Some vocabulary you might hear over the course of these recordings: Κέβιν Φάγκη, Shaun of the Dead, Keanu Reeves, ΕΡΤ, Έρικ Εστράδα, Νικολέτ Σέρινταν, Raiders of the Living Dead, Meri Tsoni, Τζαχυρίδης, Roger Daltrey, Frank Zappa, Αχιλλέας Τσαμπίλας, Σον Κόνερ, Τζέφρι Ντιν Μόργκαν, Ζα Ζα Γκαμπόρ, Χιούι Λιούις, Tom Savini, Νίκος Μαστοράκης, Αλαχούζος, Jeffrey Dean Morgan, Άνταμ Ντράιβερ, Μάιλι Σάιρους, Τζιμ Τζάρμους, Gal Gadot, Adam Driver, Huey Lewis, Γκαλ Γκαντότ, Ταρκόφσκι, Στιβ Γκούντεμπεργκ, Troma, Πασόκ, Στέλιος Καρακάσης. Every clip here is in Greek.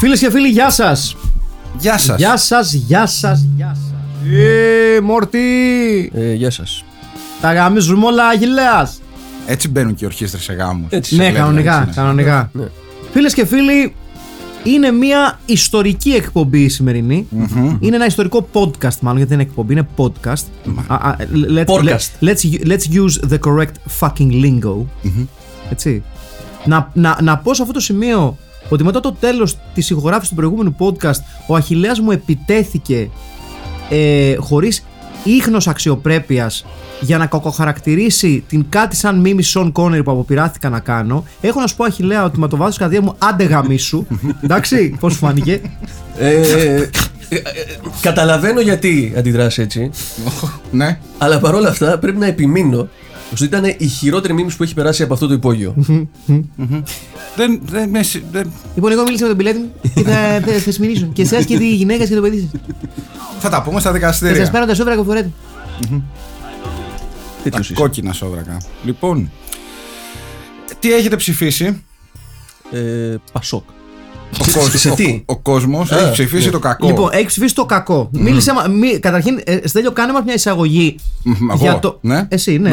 Φίλες και φίλοι, γεια σας! Γεια σας! Γεια σας, γεια σας, γεια σας! Μόρτι! Γεια σας! Τα γαμίζουμε όλα, Αγγελέας! Έτσι μπαίνουν και οι ορχήστρες σε γάμους. Έτσι, ναι, κανονικά. Ναι. Φίλες και φίλοι, είναι μια ιστορική εκπομπή η σημερινή. Mm-hmm. Είναι ένα ιστορικό podcast, μάλλον, γιατί δεν είναι εκπομπή, είναι podcast. Let's use the correct fucking lingo. Mm-hmm. Έτσι. Να πω σε αυτό το σημείο ότι μετά το τέλος της ηχογράφησης του προηγούμενου podcast ο Αχιλλέας μου επιτέθηκε χωρίς ίχνος αξιοπρέπειας για να κακοχαρακτηρίσει την κάτι σαν μίμη Σον Κόνερ που αποπειράθηκα να κάνω. Έχω να σου πω, Αχιλλέα, ότι με το βάθος της καρδιάς μου, άντε γαμίσου. Εντάξει, πώς σου φάνηκε? Καταλαβαίνω γιατί αντιδράς έτσι. Ναι. Αλλά παρόλα αυτά πρέπει να επιμείνω ότι ήταν η χειρότερη μίμηση που έχει περάσει από αυτό το υπόγειο. Λοιπόν, εγώ μίλησα με τον πιλέτη μου και θα συμμηνήσω. Και εσάς και τη γυναίκα και το παιδί σας. Θα τα πούμε στα δικαστήρια. Θα σας παίρνω τα σόβρακα που φορέτε. Τα κόκκινα σόβρακα. Λοιπόν, τι έχετε ψηφίσει? Πασόκ. Ο κόσμος έχει ψηφίσει το κακό. Λοιπόν, έχει ψηφίσει το κακό. Καταρχήν, Στέλιο, κάνε μας μια εισαγωγή. Εγώ, ναι. Εσύ, ναι.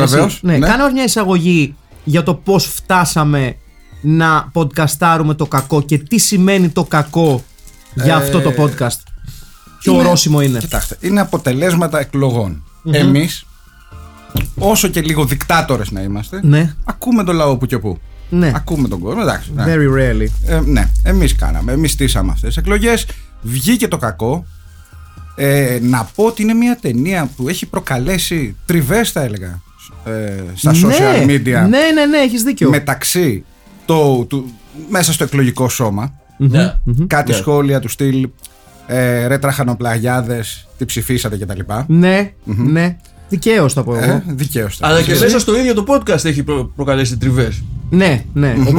Κάνε μας μια εισαγωγή για το πώς φτάσαμε να podcastάρουμε το κακό και τι σημαίνει το κακό για αυτό το podcast. Ποιο ορόσημο είναι? Κοιτάξτε, είναι αποτελέσματα εκλογών. Εμείς, όσο και λίγο δικτάτορες να είμαστε, ακούμε τον λαό που και που. Ναι. Ακούμε τον κόσμο, εντάξει. Ναι. Very rarely. Ναι, εμείς στήσαμε αυτές τις εκλογές. Βγήκε το κακό. Να πω ότι είναι μια ταινία που έχει προκαλέσει τριβές, θα έλεγα, στα social media. Ναι, έχεις δίκιο. Μεταξύ μέσα στο εκλογικό σώμα. Ναι. Κάτι σχόλια του στυλ ρε τραχανοπλαγιάδες, τι ψηφίσατε κτλ. Ναι. Δικαίως θα πω εγώ. Αλλά και μέσα στο ίδιο το podcast έχει προκαλέσει τριβές. Ναι.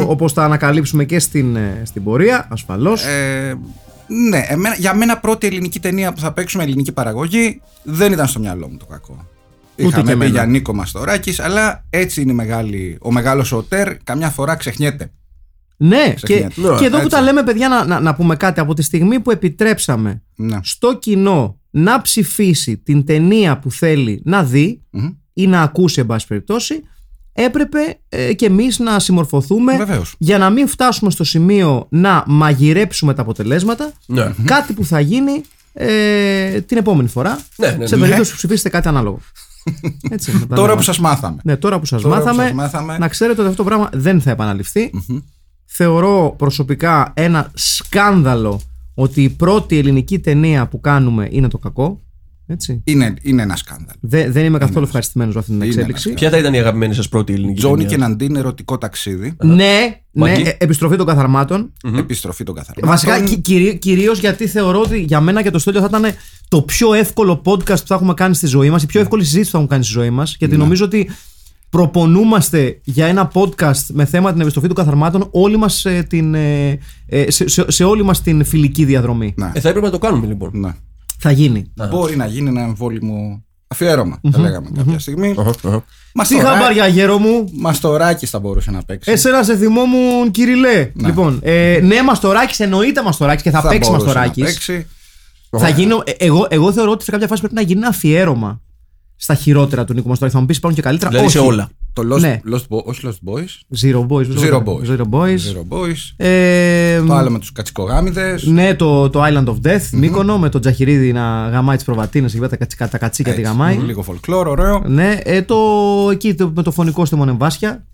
Όπως θα ανακαλύψουμε και στην πορεία, ασφαλώς. Ναι, για μένα πρώτη ελληνική ταινία που θα παίξουμε, ελληνική παραγωγή, δεν ήταν στο μυαλό μου το κακό. Είχαμε πει για Νίκο Μαστοράκη, αλλά έτσι είναι ο μεγάλος οτέρ, καμιά φορά ξεχνιέται. Ναι, και εδώ που τα λέμε, παιδιά, να πούμε κάτι. Από τη στιγμή που επιτρέψαμε στο κοινό να ψηφίσει την ταινία που θέλει να δει ή να ακούσει, εν πάση περιπτώσει, έπρεπε και εμείς να συμμορφωθούμε. Βεβαίως. Για να μην φτάσουμε στο σημείο να μαγειρέψουμε τα αποτελέσματα. Ναι. Κάτι που θα γίνει την επόμενη φορά. Ναι. Σε περίπτωση που ψηφίσετε κάτι ανάλογο. Έτσι, τώρα που σας μάθαμε. Ναι, τώρα που σας μάθαμε. Να ξέρετε ότι αυτό το πράγμα δεν θα επαναληφθεί. Θεωρώ προσωπικά ένα σκάνδαλο ότι η πρώτη ελληνική ταινία που κάνουμε είναι το κακό. Έτσι. Είναι ένα σκάνδαλο. Δεν είμαι καθόλου ευχαριστημένος με αυτή την εξέλιξη. Ποια θα ήταν η αγαπημένη σας πρώτη ελληνική ταινία? Τζόνι και Ναντίν, ερωτικό ταξίδι. Ναι. Επιστροφή των καθαρμάτων. Επιστροφή των καθαρμάτων. Βασικά κυρίως γιατί θεωρώ ότι για μένα και το Στέλιο θα ήταν το πιο εύκολο podcast που θα έχουμε κάνει στη ζωή μας, η πιο εύκολη συζήτηση που θα έχουμε κάνει στη ζωή μας, γιατί νομίζω ότι προπονούμαστε για ένα podcast με θέμα την επιστροφή των καθαρμάτων όλοι μας σε όλη μας την φιλική διαδρομή. Θα έπρεπε να το κάνουμε λοιπόν. Ναι. Θα γίνει. Μπορεί να γίνει ένα εμβόλυμο αφιέρωμα, θα λέγαμε κάποια στιγμή. Τι χαμπάρια, γέρο μου. Μαστοράκης θα μπορούσε να παίξει. Εσένα σε θυμόμουν, Κυριλέ. Ναι. Λοιπόν, Μαστοράκης, εννοείται Μαστοράκης και θα παίξει Μαστοράκης. Εγώ θεωρώ ότι σε κάποια φάση πρέπει να γίνει ένα αφιέρωμα στα χειρότερα του Νίκου Μαστοράκη. Θα μου πεις υπάρχουν και καλύτερα. Δηλαδή όχι. Σε όλα. Το Lost Boys. Zero Boys. Το άλλο με τους κατσικογάμιδες. Ναι, το Island of Death, Μύκονο, με τον Τζαχυρίδη να γαμάει τις προβατίνες, τα κατσίκια τη γαμάει. Λίγο folklore, ωραίο. Ναι, εκεί με το φωνικό στη Μονεμβάσια.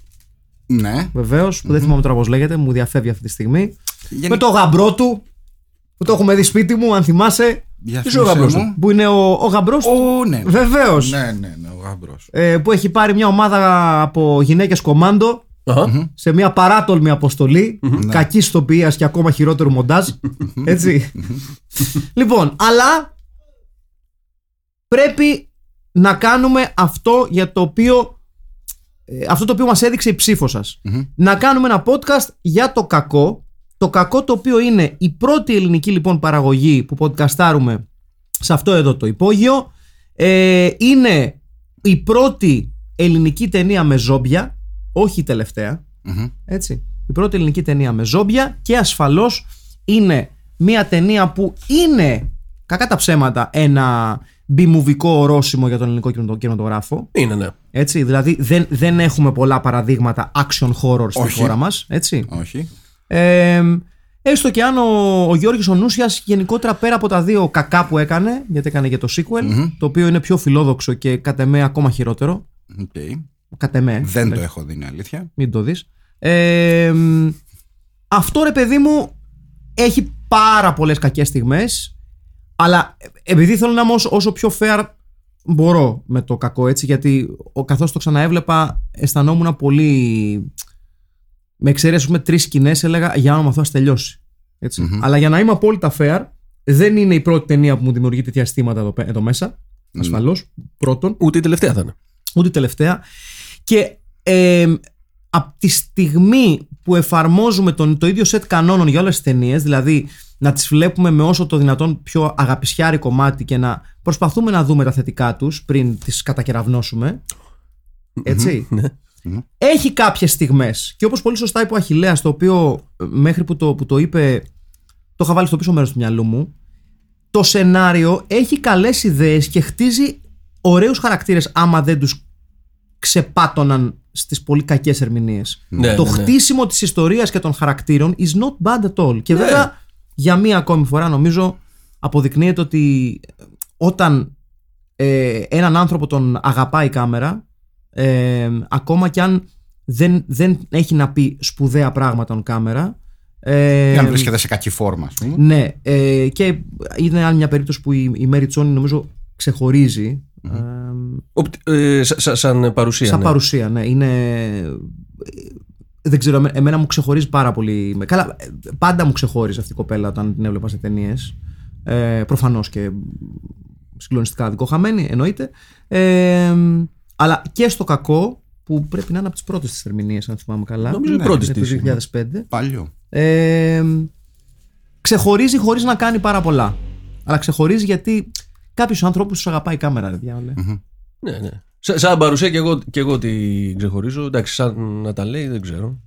Ναι. Βεβαίως, που δεν θυμάμαι τώρα πώς λέγεται, μου διαφεύγει αυτή τη στιγμή. Με το γαμπρό του, που το έχουμε δει σπίτι μου, αν θυμάσαι. Τι ο γαμπρός του. Που είναι ο γαμπρός του. Ναι. Βεβαίως. Ναι, ο γαμπρός. Που έχει πάρει μια ομάδα από γυναίκες κομμάντο. Σε μια παράτολμη αποστολή κακής ηθοποιίας και ακόμα χειρότερου μοντάζ. Έτσι. Λοιπόν, αλλά πρέπει να κάνουμε αυτό για το οποίο, αυτό το οποίο μας έδειξε η ψήφος σας. Να κάνουμε ένα podcast για το κακό. Το κακό, το οποίο είναι η πρώτη ελληνική λοιπόν παραγωγή που podcastάρουμε σε αυτό εδώ το υπόγειο. Είναι η πρώτη ελληνική ταινία με ζόμπια. Όχι η τελευταία, έτσι. Η πρώτη ελληνική ταινία με ζόμπια. Και ασφαλώς είναι μια ταινία που είναι, κακά τα ψέματα, ένα μπιμουβικό ορόσημο για τον ελληνικό κινηματογράφο. Είναι, ναι. Έτσι, δηλαδή δεν έχουμε πολλά παραδείγματα action horror στη χώρα μας, έτσι. Όχι. Έστω και αν ο Γιώργος Ονούσιας γενικότερα, πέρα από τα δύο κακά που έκανε, γιατί έκανε και το sequel, το οποίο είναι πιο φιλόδοξο και κατ' εμέ ακόμα χειρότερο. Κατ' εμέ. Δεν το έχω δει, είναι αλήθεια. Μην το δεις. Αυτό, ρε παιδί μου, έχει πάρα πολλές κακές στιγμές. Αλλά επειδή θέλω να είμαι όσο πιο fair μπορώ με το κακό, έτσι, γιατί καθώς το ξαναέβλεπα, αισθανόμουν πολύ. Με εξαίρεση, πούμε, 3 σκηνές, έλεγα για όνομα Θεού, ας τελειώσει. Έτσι. Αλλά για να είμαι απόλυτα fair, δεν είναι η πρώτη ταινία που μου δημιουργεί τέτοια αισθήματα εδώ μέσα. Ασφαλώς. Πρώτον. Ούτε η τελευταία θα είναι. Ούτε τελευταία. Και από τη στιγμή που εφαρμόζουμε το ίδιο σετ κανόνων για όλες τις ταινίες, δηλαδή να τις βλέπουμε με όσο το δυνατόν πιο αγαπησιάρι κομμάτι και να προσπαθούμε να δούμε τα θετικά τους πριν τις κατακεραυνώσουμε, έτσι, έχει κάποιες στιγμές. Και όπως πολύ σωστά είπε ο Αχιλλέας, το οποίο μέχρι που το είπε, το είχα βάλει στο πίσω μέρος του μυαλού μου, το σενάριο έχει καλές ιδέες και χτίζει ωραίους χαρακτήρες, άμα δεν τους ξεπάτωναν στις πολύ κακές ερμηνείες. Ναι, το χτίσιμο της ιστορίας και των χαρακτήρων is not bad at all. Και βέβαια, για μία ακόμη φορά, νομίζω, αποδεικνύεται ότι όταν έναν άνθρωπο τον αγαπάει η κάμερα, ακόμα κι αν δεν έχει να πει σπουδαία πράγματα on κάμερα, αν βρίσκεται σε κακή φόρμα, ας πούμε. Ναι, και είναι άλλη μια περίπτωση που η Μέρι Τσόνη, νομίζω, ξεχωρίζει. Σαν παρουσία. Σαν παρουσία, ναι. Είναι. Δεν ξέρω, εμένα μου ξεχωρίζει πάρα πολύ. Καλά, πάντα μου ξεχώριζε αυτή η κοπέλα όταν την έβλεπα σε ταινίες. Προφανώς και συγκλονιστικά δικοχαμένη, εννοείται. Αλλά και στο κακό, που πρέπει να είναι από τις πρώτες της ερμηνείες, αν θυμάμαι καλά. Νομίζω η πρώτη της. Το 2005. Παλιό. Ξεχωρίζει χωρίς να κάνει πάρα πολλά. Αλλά ξεχωρίζει γιατί κάποιους ανθρώπους τους αγαπάει η κάμερα, ρε διάολε. Ναι. Σαν παρουσία και εγώ την ξεχωρίζω. Εντάξει, σαν να τα λέει, δεν ξέρω.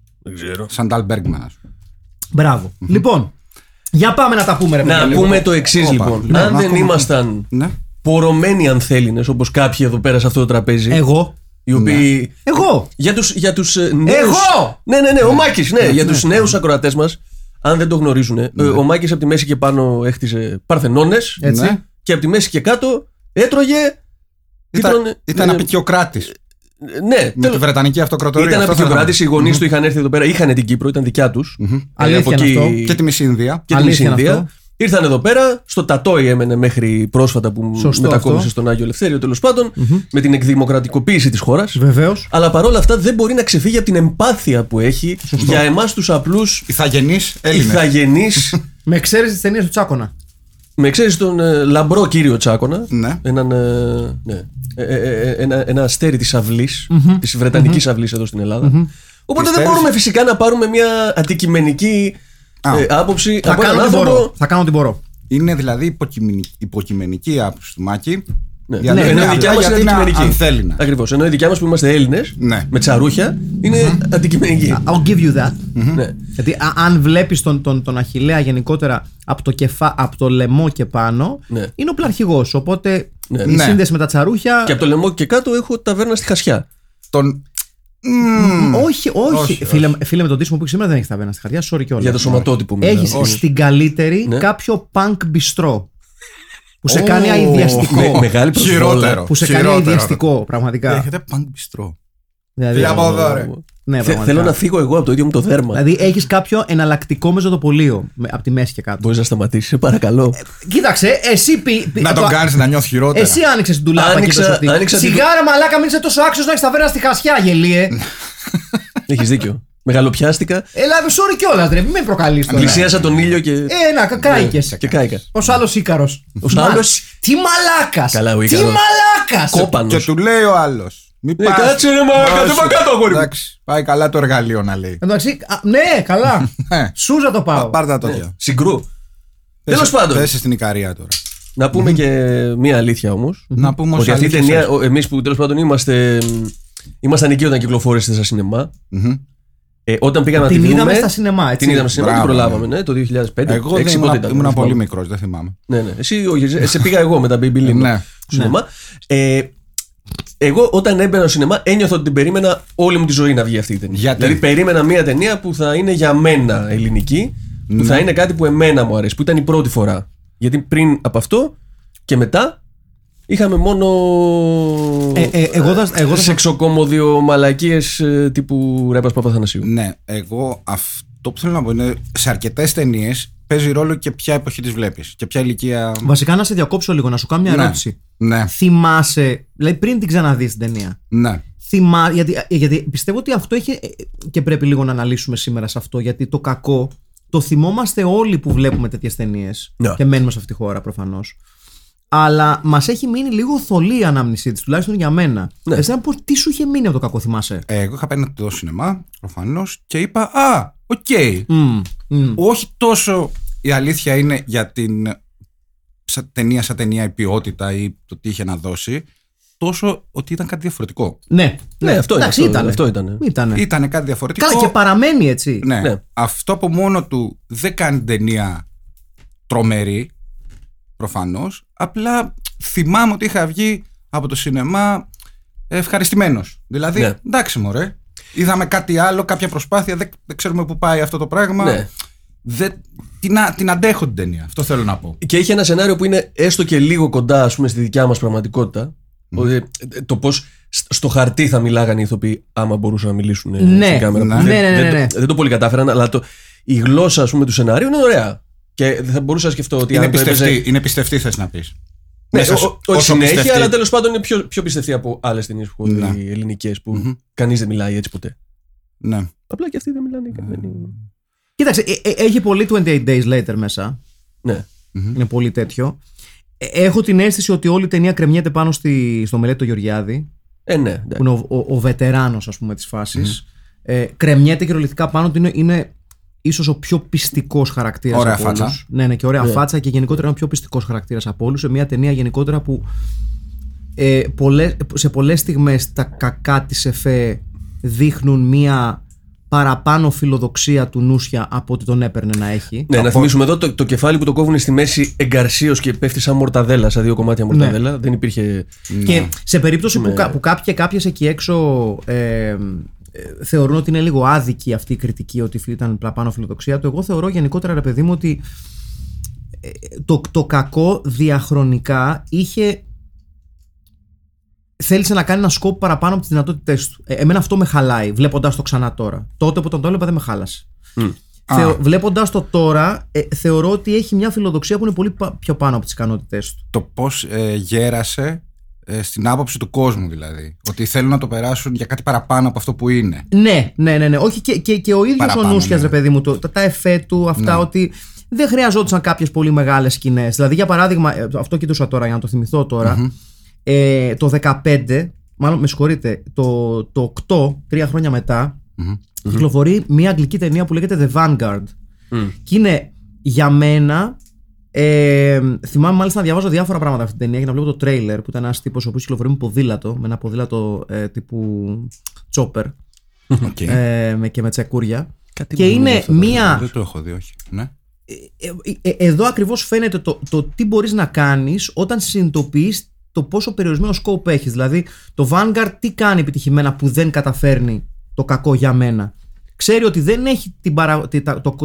Σαν τα Bergman. Μπράβο. Λοιπόν, για πάμε να τα πούμε, ρε παιδιά. Να πούμε το εξής, λοιπόν. Αν δεν ήμασταν πορωμένοι ανθέλληνες, όπως κάποιοι εδώ πέρα σε αυτό το τραπέζι. Εγώ. Οι οποίοι. Εγώ! Για τους νέους. Εγώ! Ναι, ο Μάκης, ναι. Για τους νέους ακροατές μας, αν δεν το γνωρίζουν, ο Μάκης από τη μέση και πάνω έχτιζε παρθενώνες. Έτσι. Και από τη μέση και κάτω έτρωγε. Ήταν απικιοκράτης. Ναι, με τη Βρετανική Αυτοκρατορία. Ήταν απικιοκράτης. Οι γονείς του είχαν έρθει εδώ πέρα, είχαν την Κύπρο, ήταν δικιά τους. Αλήθεια αυτό. Και τη Μεσσηνδία. Ήρθαν εδώ πέρα, στο Τατόι έμενε μέχρι πρόσφατα που μετακόμισε στον Άγιο Ελευθέριο, τέλος πάντων, με την εκδημοκρατικοποίηση της χώρας. Βεβαίως. Αλλά παρόλα αυτά δεν μπορεί να ξεφύγει από την εμπάθεια που έχει για εμάς τους απλούς ηθαγενείς. Με ξέρεις τις ταινίες του Τσάκωνα. Με ξέρεις τον λαμπρό κύριο Τσάκωνα, ένα αστέρι της αυλής, της Βρετανικής αυλής εδώ στην Ελλάδα. Οπότε δεν μπορούμε φυσικά να πάρουμε μια αντικειμενική άποψη. Θα κάνω ό,τι μπορώ. Είναι δηλαδή υποκειμενική άποψη του Μάκη. Ενώ η δικιά μας είναι αντικειμενική. Ακριβώς, ενώ η δικιά μας που είμαστε Έλληνες, με τσαρούχια, είναι αντικειμενική. I'll give you that. Γιατί αν βλέπεις τον Αχιλλέα γενικότερα από το λαιμό και πάνω, είναι ο πλαρχηγός. Οπότε η σύνδεση με τα τσαρούχια. Και από το λαιμό και κάτω έχω ταβέρνα στη Χασιά. Όχι. Φίλε, με τον τίσιμο που έχει σήμερα δεν έχει ταβέρνα στη Χασιά. Sorry κιόλας. Για το σωματότυπο. Έχει στην καλύτερη κάποιο πανκ μπιστρό. Που σε κάνει αειδιαστικό. Μεγάλη προσβολή. Που σε κάνει αειδιαστικό, πραγματικά. Έχετε πανκ μπιστρό. Δηλαδή, Ναι, θέλω να φύγω εγώ από το ίδιο μου το δέρμα. Δηλαδή, έχεις κάποιο εναλλακτικό μεζοδοπολείο από τη μέση και κάτω. Μπορείς να σταματήσεις, παρακαλώ. Κοίταξε, εσύ να τον κάνεις να νιώθει χειρότερα. Εσύ άνοιξες την τουλάπα και το σωτήρι. Σιγάρα, μαλάκα, μην είσαι τόσο άξιος να έχεις τα βέρνα στη χασιά, γελίε. Έχεις δίκιο. Μεγαλοπιάστηκα. Ελάβει, sorry κιόλας, ρε, μην προκαλείς τώρα. Πλησίασα τον ήλιο και. Να, κάηκες. Και κάηκα. Ως άλλος Ίκαρος. Τι μαλάκα. Τι μαλάκα. Κόπανο. Και του λέει ο άλλος. Κάτσε ρε μαλάκα, δεν πάω κάτω χωρίς. Εντάξει, πάει καλά το εργαλείο να λέει. Εντάξει, ναι, καλά. Σούζα το πάω. Πάρτα το τέτοιο. Συγκρού. Τέλος πάντων. Θες στην Ικαρία τώρα. Να πούμε και μία αλήθεια όμως. Να πούμε ότι αυτή η ταινία, εμείς που τέλος πάντων ήμασταν εκεί όταν κυκλοφόρησε στα σινεμά. Όταν πήγαμε να την δούμε. Την είδαμε στα σινεμά, έτσι. Την είδαμε στα σινεμά, την προλάβαμε, ναι, το 2005. Εγώ ήμουν πολύ μικρός, δεν θυμάμαι. Εσύ πήγα εγώ με τα Baby Lim στο σινεμά. Εγώ όταν έμπαινα στο σινεμά ένιωθα ότι την περίμενα όλη μου τη ζωή να βγει αυτή η ταινία. Γιατί? Δηλαδή περίμενα μια ταινία που θα είναι για μένα ελληνική, που θα είναι κάτι που εμένα μου αρέσει, που ήταν η πρώτη φορά. Γιατί πριν από αυτό και μετά είχαμε μόνο σεξοκομωδιο μαλακίες τύπου Ρέπας Παπαθανασίου. Ναι, εγώ αυτό που θέλω να πω είναι σε αρκετές ταινίες παίζει ρόλο και ποια εποχή τις βλέπεις και ποια ηλικία. Βασικά να σε διακόψω λίγο, να σου κάνω μια ερώτηση. Ναι. Θυμάσαι, δηλαδή πριν την ξαναδείς την ταινία. Ναι. Γιατί πιστεύω ότι αυτό έχει και πρέπει λίγο να αναλύσουμε σήμερα σε αυτό. Γιατί το κακό το θυμόμαστε όλοι που βλέπουμε τέτοιες ταινίες. Ναι. Και μένουμε σε αυτή τη χώρα προφανώς. Αλλά μας έχει μείνει λίγο θολή η ανάμνησή της, τουλάχιστον για μένα. Ναι. Εσένα τι σου είχε μείνει από το κακό, θυμάσαι? Εγώ είχα παίρνει το σινεμά προφανώς και είπα α, οκ. Όχι τόσο η αλήθεια είναι για την σαν ταινία η ποιότητα ή το τι είχε να δώσει, τόσο ότι ήταν κάτι διαφορετικό. Ναι, ναι, αυτό ήταν. Ήταν κάτι διαφορετικό. Καλά, και παραμένει έτσι. Ναι. Ναι. Αυτό από μόνο του δεν κάνει ταινία τρομερή, προφανώς. Απλά θυμάμαι ότι είχα βγει από το σινεμά ευχαριστημένος. Δηλαδή, ναι, εντάξει μωρέ, είδαμε κάτι άλλο, κάποια προσπάθεια, δεν ξέρουμε πού πάει αυτό το πράγμα. Ναι. Την αντέχω την ταινία, αυτό θέλω να πω. Και είχε ένα σενάριο που είναι έστω και λίγο κοντά, ας πούμε, στη δικιά μας πραγματικότητα. Το πώς στο χαρτί θα μιλάγανε οι ηθοποιοί, άμα μπορούσαν να μιλήσουν στην κάμερα. Ναι. Δεν το πολύ κατάφεραν, αλλά η γλώσσα, ας πούμε, του σενάριου είναι ωραία. Και θα μπορούσα να σκεφτώ ότι. Είναι πιστευτή, θες να πεις. Ναι, όχι συνέχεια, αλλά τέλος πάντων είναι πιο πιστευτή από άλλες ταινίες που έχω δει, ελληνικές, που κανείς δεν μιλάει έτσι ποτέ. Ναι. Απλά και αυτοί δεν μιλάνε. Κοίταξε, έχει πολύ 28 Days Later μέσα. Ναι. Είναι πολύ τέτοιο. Έχω την αίσθηση ότι όλη η ταινία κρεμιέται πάνω στο Μελέτη του Γεωργιάδη. Ναι. Που είναι ο βετεράνος, ας πούμε, της φάσης. Κρεμιέται κυριολεκτικά πάνω του. Είναι ίσως ο πιο πιστικός χαρακτήρας από όλους. Ωραία φάτσα. Ναι, και ωραία φάτσα και γενικότερα είναι ο πιο πιστικός χαρακτήρας από όλους. Σε μια ταινία γενικότερα που σε πολλές στιγμές τα κακά της ΕΦΕ δείχνουν μια παραπάνω φιλοδοξία του Νούσια από ό,τι τον έπαιρνε να έχει. Ναι, να θυμίσουμε εδώ το κεφάλι που το κόβουν στη μέση εγκαρσίως και πέφτει σαν μορταδέλα, σαν δύο κομμάτια μορταδέλα. Ναι. Δεν υπήρχε. Και σε περίπτωση που κάποιοι και κάποιες εκεί έξω θεωρούν ότι είναι λίγο άδικη αυτή η κριτική, ότι ήταν παραπάνω φιλοδοξία του, εγώ θεωρώ γενικότερα, ρε παιδί μου, ότι το κακό διαχρονικά είχε. Θέλησε να κάνει ένα σκόπο παραπάνω από τις δυνατότητές του. Εμένα αυτό με χαλάει, βλέποντας το ξανά τώρα. Τότε που το έβλεπα δεν με χάλασε. Βλέποντας το τώρα, θεωρώ ότι έχει μια φιλοδοξία που είναι πολύ πιο πάνω από τις ικανότητές του. Το πώς γέρασε στην άποψη του κόσμου, δηλαδή. Ότι θέλουν να το περάσουν για κάτι παραπάνω από αυτό που είναι. Ναι. Όχι και ο ίδιος ο Νούσιας, ρε παιδί μου, τα εφέ του, αυτά, ναι, ότι δεν χρειαζόντουσαν κάποιες πολύ μεγάλες σκηνές. Δηλαδή, για παράδειγμα, αυτό κοιτούσα τώρα για να το θυμηθώ τώρα. Το 15, μάλλον με συγχωρείτε, το 8, τρία χρόνια μετά, κυκλοφορεί μια αγγλική ταινία που λέγεται The Vanguard. Και είναι για μένα. Θυμάμαι μάλιστα να διαβάζω διάφορα πράγματα αυτή την ταινία και να βλέπω το τρέιλερ που ήταν ένας τύπος ο οποίος κυκλοφορεί με ποδήλατο, με ένα ποδήλατο τύπου Chopper. Okay. Και με τσεκούρια. Κάτι και είναι μία. Δεν το έχω δει, όχι. Ναι. Εδώ ακριβώς φαίνεται το τι μπορείς να κάνεις όταν συνειδητοποιείς το πόσο περιορισμένο σκόπο έχεις. Δηλαδή, το Vanguard τι κάνει επιτυχημένα που δεν καταφέρνει το κακό για μένα? Ξέρει ότι δεν έχει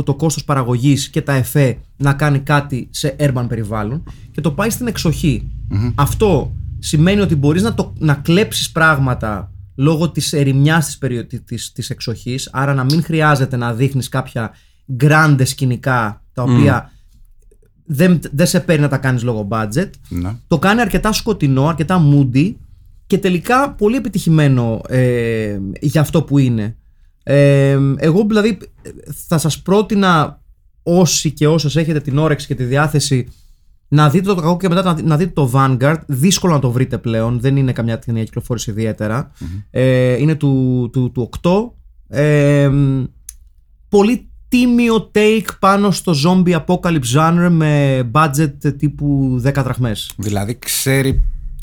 το κόστος παραγωγής και τα εφέ να κάνει κάτι σε urban περιβάλλον και το πάει στην εξοχή. Αυτό σημαίνει ότι μπορείς να κλέψεις πράγματα λόγω της ερημιάς της περιοχής της εξοχής, άρα να μην χρειάζεται να δείχνεις κάποια γκράντε σκηνικά τα οποία δεν σε παίρνει να τα κάνεις λόγω budget. Το κάνει αρκετά σκοτεινό, αρκετά moody και τελικά πολύ επιτυχημένο για αυτό που είναι. Εγώ δηλαδή θα σας πρότεινα, όσοι και όσες έχετε την όρεξη και τη διάθεση, να δείτε το κακό και μετά να δείτε το Vanguard. Δύσκολο να το βρείτε πλέον, δεν είναι καμιά ταινία κυκλοφόρηση ιδιαίτερα. Είναι του 8. Πολύ τίμιο take πάνω στο zombie apocalypse genre με budget τύπου 10 δραχμές. Δηλαδή ξέρει,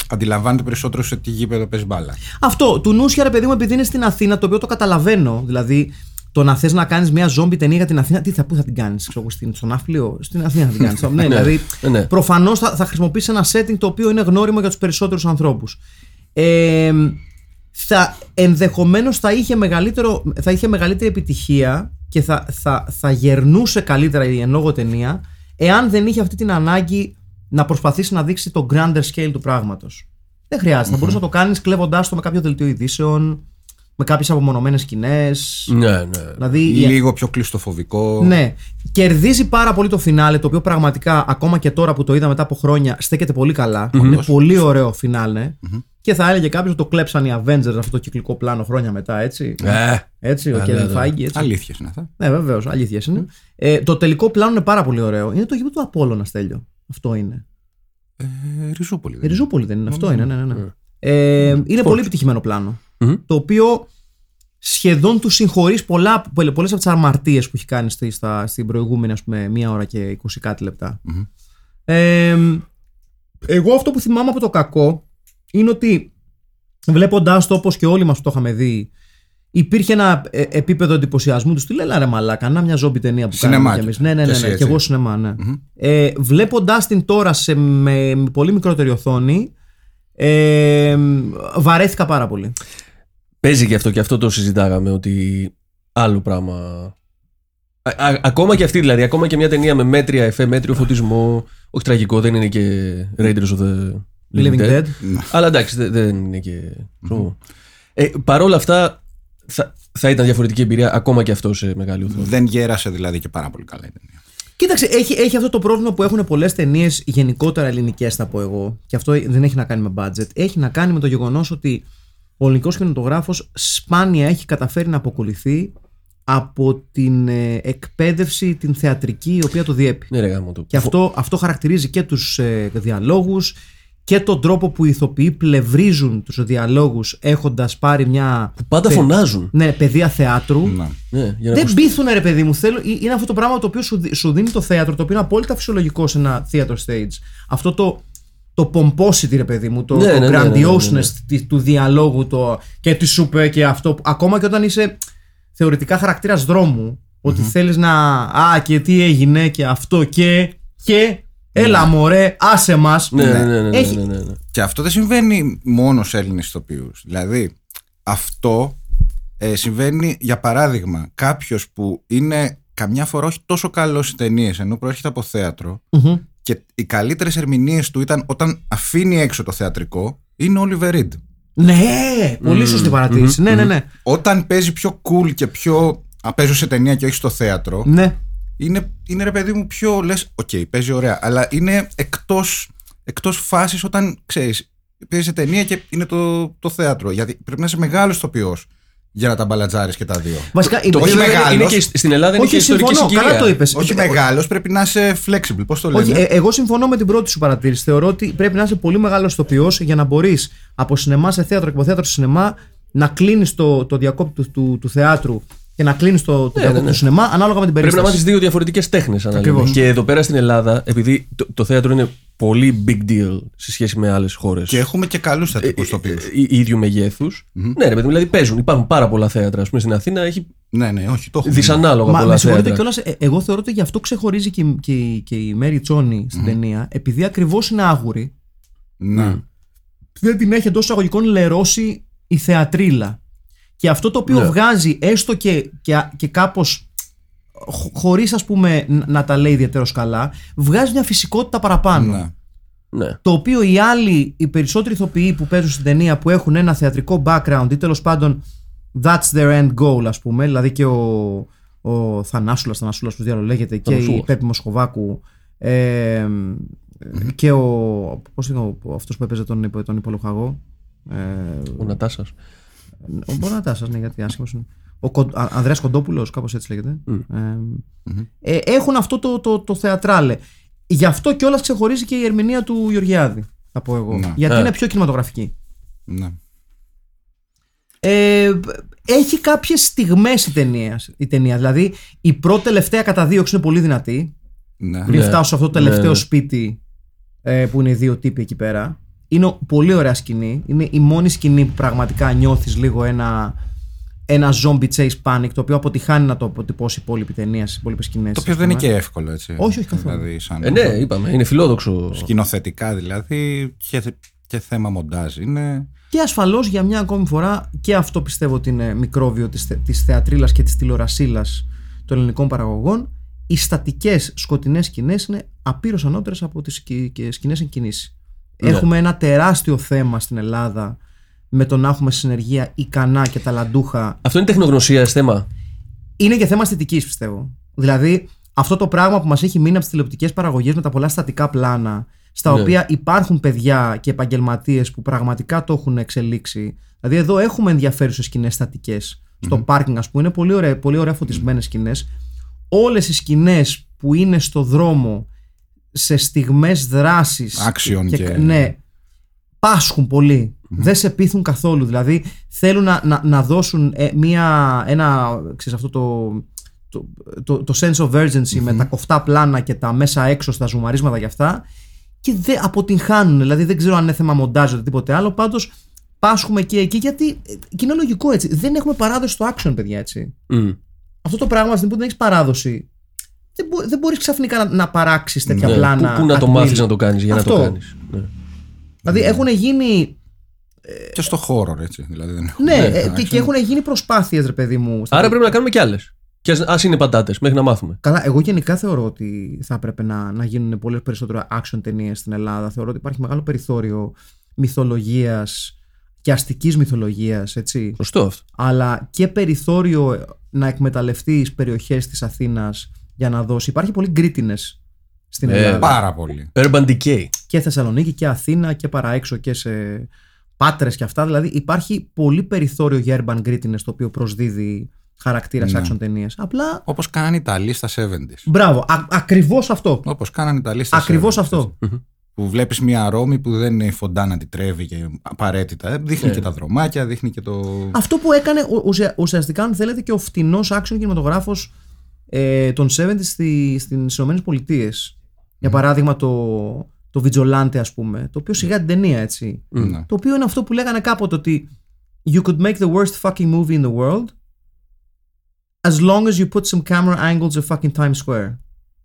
αντιλαμβάνεται περισσότερο σε τι γήπεδο πες μπάλα. Αυτό, του Νούσια ρε παιδί μου, επειδή είναι στην Αθήνα, το οποίο το καταλαβαίνω. Δηλαδή το να θες να κάνεις μια zombie ταινία για την Αθήνα, πού θα την κάνεις, στον Άφλιο, στην Αθήνα θα την κάνεις. Ναι, δηλαδή προφανώς θα χρησιμοποιήσεις ένα setting το οποίο είναι γνώριμο για τους περισσότερους ανθρώπους. Ενδεχομένως θα είχε μεγαλύτερη επιτυχία και θα γερνούσε καλύτερα η εν λόγω ταινία, εάν δεν είχε αυτή την ανάγκη να προσπαθήσει να δείξει το grander scale του πράγματος. Δεν χρειάζεται. Θα μπορούσε να το κάνεις κλέβοντάς το με κάποιο δελτίο ειδήσεων, με κάποιες απομονωμένες σκηνές. Δηλαδή, λίγο πιο κλειστοφοβικό. Ναι. Κερδίζει πάρα πολύ το φινάλε, το οποίο πραγματικά ακόμα και τώρα που το είδα μετά από χρόνια στέκεται πολύ καλά. Είναι πολύ ωραίο φινάλε. Και θα έλεγε κάποιος ότι το κλέψαν οι Avengers αυτό το κυκλικό πλάνο χρόνια μετά, έτσι. Έτσι, ο Κέβιν Φάγκη. Αλήθειες είναι αυτά. Ναι, βεβαίως, αλήθειες είναι. Το τελικό πλάνο είναι πάρα πολύ ωραίο. Είναι το γήπεδο του Απόλλωνα, Στέλιο. Αυτό είναι. Ριζούπολη. Ριζούπολη δεν είναι. Αυτό είναι, ναι. Είναι πολύ επιτυχημένο πλάνο. Το οποίο σχεδόν του συγχωρεί πολλές από τις αμαρτίες που έχει κάνει στην προηγούμενη, ας πούμε, 1 ώρα και 20 κάτι λεπτά. Εγώ αυτό που θυμάμαι από το κακό είναι ότι, βλέποντάς το όπως και όλοι μας το είχαμε δει, υπήρχε ένα επίπεδο εντυπωσιασμού του. Τι λένε, ρε μαλάκα, να μια ζόμπι ταινία που κάναμε κι εμείς. Ναι, και εγώ σινεμά, ναι. Βλέποντάς την τώρα με πολύ μικρότερη οθόνη, βαρέθηκα πάρα πολύ. Παίζει και αυτό το συζητάγαμε, ότι άλλο πράγμα. Ακόμα και αυτή δηλαδή, ακόμα και μια ταινία με μέτρια εφέ, μέτριο φωτισμό, όχι τραγικό, δεν είναι και Raiders of the Living Dead. Αλλά εντάξει, δεν είναι και. Παρόλα αυτά, θα ήταν διαφορετική εμπειρία ακόμα και αυτό σε μεγάλη οθόνη. Δεν γέρασε δηλαδή και πάρα πολύ καλά η ταινία. Κοίταξε, έχει αυτό το πρόβλημα που έχουν πολλές ταινίες, γενικότερα ελληνικές θα πω εγώ, και αυτό δεν έχει να κάνει με budget. Έχει να κάνει με το γεγονός ότι ο ελληνικός κινηματογράφος σπάνια έχει καταφέρει να αποκολληθεί από την εκπαίδευση, την θεατρική, η οποία το διέπει. Ναι, ρε, και αυτό χαρακτηρίζει και τους διαλόγους και τον τρόπο που οι ηθοποιοί πλευρίζουν τους διαλόγους, έχοντας πάρει μια. Που πάντα φωνάζουν. Ναι, παιδεία θεάτρου. Δεν πείθουνε, ρε παιδί μου. Είναι αυτό το πράγμα το οποίο σου δίνει το θέατρο, το οποίο είναι απόλυτα φυσιολογικό σε ένα theater stage. Αυτό το pomposity, ρε παιδί μου, το grandioseness του διαλόγου και τη σούπε και αυτό. Ακόμα και όταν είσαι θεωρητικά χαρακτήρας δρόμου, ότι θέλεις να. Α, και τι έγινε και αυτό και. Έλα μωρέ, άσε μας. Ναι. Και αυτό δεν συμβαίνει μόνο σε Έλληνες ηθοποιούς. Δηλαδή αυτό συμβαίνει, για παράδειγμα, κάποιος που είναι καμιά φορά όχι τόσο καλός στις ταινίες, ενώ προέρχεται από θέατρο, και οι καλύτερες ερμηνείες του ήταν όταν αφήνει έξω το θεατρικό, είναι ο Oliver Reed. Ναι, πολύ σωστή παρατήρηση. Ναι. Όταν παίζει πιο cool και πιο απέζω σε ταινία και όχι στο θέατρο, ναι. Είναι ρε παιδί μου πιο λες, οκ, παίζει ωραία, αλλά είναι εκτός φάσης όταν ξέρεις, παίζει σε ταινία και είναι το θέατρο. Γιατί πρέπει να είσαι μεγάλος ηθοποιός για να τα μπαλατζάρεις και τα δύο. Βασικά, όχι μεγάλος. Στην Ελλάδα είναι και ιστορική συγκυρία. Καλά το είπες. Όχι μεγάλος, πρέπει να είσαι flexible. Πώς το λένε. Εγώ συμφωνώ με την πρώτη σου παρατήρηση. Θεωρώ ότι πρέπει να είσαι πολύ μεγάλος ηθοποιός για να μπορείς από σινεμά σε θέατρο και από θέατρο σε σινεμά να κλείνεις το διακόπτη του θεάτρου. Και να κλείνει το σινεμά ανάλογα με την περίπτωση. Πρέπει να μάθεις δύο διαφορετικές τέχνες. Και εδώ πέρα στην Ελλάδα, επειδή το θέατρο είναι πολύ big deal σε σχέση με άλλες χώρες. Και έχουμε και καλούς θεατρικούς τοπίους. Ίδιου μεγέθους. Ναι, ρε παιδί, δηλαδή παίζουν. Υπάρχουν πάρα πολλά θέατρα. Ας πούμε στην Αθήνα έχει. Ναι, όχι, το έχουμε. Δυσανάλογα πολλά θέατρα. Με συγχωρείτε κιόλας, εγώ θεωρώ ότι γι' αυτό ξεχωρίζει και η Μέρι Τσόνη στην ταινία, επειδή ακριβώς είναι άγουρη. Ναι. Δεν την έχει εντός εισαγωγικών λερώσει η θεατρίλα. Και αυτό το οποίο βγάζει, έστω και κάπως χωρίς, ας πούμε, να τα λέει ιδιαίτερως καλά, βγάζει μια φυσικότητα παραπάνω. Ναι. Το οποίο οι άλλοι, οι περισσότεροι ηθοποιοί που παίζουν στην ταινία, που έχουν ένα θεατρικό background ή τέλος πάντων that's their end goal, ας πούμε, δηλαδή και ο Θανάσουλας που διαλογέται, και η Πέπη Μοσχοβάκου, και ο, πώς είναι αυτός που έπαιζε τον υπολογαγό, ο Νατάσας. Ο Νατάσας, ναι, γιατί άσχημος είναι. Ο Ανδρέας Κοντόπουλος, κάπως έτσι λέγεται. Έχουν αυτό το θεατράλε. Γι' αυτό κιόλας ξεχωρίζει και η ερμηνεία του Γεωργιάδη, θα πω εγώ. Ναι. Γιατί είναι πιο κινηματογραφική. Ναι. Έχει κάποιες στιγμές η ταινία. Δηλαδή η πρώτη-τελευταία καταδίωξη είναι πολύ δυνατή. Ναι. Πριν φτάσω σε αυτό το τελευταίο σπίτι, που είναι οι δύο τύποι εκεί πέρα. Είναι πολύ ωραία σκηνή. Είναι η μόνη σκηνή που πραγματικά νιώθεις λίγο ένα zombie chase panic, το οποίο αποτυχάνει να το αποτυπώσει η υπόλοιπη ταινία στις υπόλοιπες σκηνές. Το οποίο δεν είναι και εύκολο, έτσι. Όχι καθόλου. Δηλαδή, ναι, είπαμε, είναι φιλόδοξο. Σκηνοθετικά δηλαδή και θέμα μοντάζ είναι. Και ασφαλώς για μια ακόμη φορά, και αυτό πιστεύω ότι είναι μικρόβιο της θεατρίλας και της τηλεορασίλας των ελληνικών παραγωγών, οι στατικές σκοτεινές σκηνές είναι απείρως ανώτερες από τις σκηνές εν κινήσει. Ναι. Έχουμε ένα τεράστιο θέμα στην Ελλάδα με το να έχουμε συνεργεία ικανά και ταλαντούχα. Αυτό είναι τεχνογνωσία θέμα. Είναι και θέμα αισθητικής, πιστεύω. Δηλαδή, αυτό το πράγμα που μας έχει μείνει από τις τηλεοπτικές παραγωγές με τα πολλά στατικά πλάνα, στα οποία υπάρχουν παιδιά και επαγγελματίες που πραγματικά το έχουν εξελίξει. Δηλαδή, εδώ έχουμε ενδιαφέρουσες σκηνές στατικές. Στο πάρκινγκ, ας πούμε, είναι πολύ ωραία φωτισμένες σκηνές. Όλες οι σκηνές που είναι στο δρόμο σε στιγμές δράσης. Action και... Ναι, πάσχουν πολύ. Δεν σε πείθουν καθόλου. Δηλαδή θέλουν να δώσουν ξέρεις, αυτό το sense of urgency με τα κοφτά πλάνα και τα μέσα έξω στα ζουμαρίσματα και αυτά, και δεν αποτυγχάνουν. Δηλαδή δεν ξέρω αν είναι θέμα μοντάζ ή τίποτε άλλο. Πάντως πάσχουμε και εκεί, γιατί και είναι λογικό, έτσι. Δεν έχουμε παράδοση στο action, παιδιά, έτσι. Αυτό το πράγμα στην που δεν έχεις παράδοση, δεν μπορείς ξαφνικά να παράξεις τέτοια πλάνα. Πού να το μάθεις να το κάνεις, για αυτό. Να το κάνεις. Ναι. Δηλαδή έχουν γίνει. Και στο χώρο, έτσι. Δηλαδή, και έχουν γίνει προσπάθειες, ρε παιδί μου. Άρα πρέπει να κάνουμε κι άλλες. Και ας είναι πατάτες, μέχρι να μάθουμε. Καλά, εγώ γενικά θεωρώ ότι θα έπρεπε να γίνουν πολύ περισσότερο action ταινίες στην Ελλάδα. Θεωρώ ότι υπάρχει μεγάλο περιθώριο μυθολογίας και αστικής μυθολογίας, έτσι. Σωστό αυτό. Αλλά και περιθώριο να εκμεταλλευτεί τις περιοχές της Αθήνας για να δώσει. Υπάρχει πολύ grittiness στην Ελλάδα. Πάρα πολύ. Urban decay. Και Θεσσαλονίκη και Αθήνα και παραέξω και σε Πάτρες και αυτά. Δηλαδή υπάρχει πολύ περιθώριο για urban grittiness, το οποίο προσδίδει χαρακτήρα σε action ταινίες. Απλά. Όπως κάναν οι Ιταλοί στα 70's. Μπράβο. Ακριβώς αυτό. Όπως κάναν οι Ιταλοί στα 70's. Ακριβώς αυτό. Που βλέπεις μια Ρώμη που δεν είναι φοντά να τη τρέβει και απαραίτητα. Δείχνει και τα δρομάκια, δείχνει και το. Αυτό που έκανε ουσιαστικά, αν θέλετε, και ο φτηνός action κινηματογράφος των 70's στις ΗΠΑ. Για παράδειγμα το Vigilante, ας πούμε, το οποίο σιγά την ταινία, έτσι. Το οποίο είναι αυτό που λέγανε κάποτε, ότι you could make the worst fucking movie in the world as long as you put some camera angles of fucking Times Square.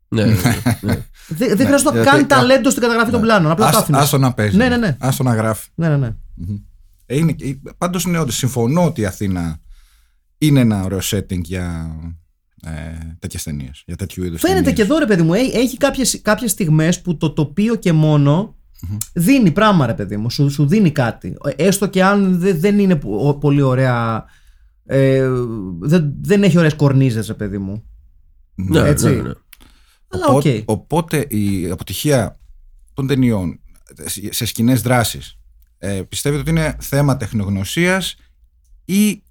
Ναι. Δεν χρειάζεται καν ταλέντο στην καταγραφή των πλάνων. Απλά το άφηνες. Άστο να παίζει. Ναι. Άστο να γράφει. Ναι. Πάντως είναι ότι συμφωνώ ότι η Αθήνα είναι ένα ωραίο setting για τέτοιες ταινίες, για τέτοιου είδους. Φαίνεται και εδώ, ρε παιδί μου, έχει κάποιες στιγμές που το τοπίο και μόνο δίνει πράγμα, ρε παιδί μου, σου δίνει κάτι. Έστω και αν δεν είναι πολύ ωραία, δεν έχει ωραίες κορνίζες, ρε παιδί μου. Ναι. Αλλά οπότε η αποτυχία των ταινιών σε σκηνές δράσης, πιστεύετε ότι είναι θέμα τεχνογνωσίας ή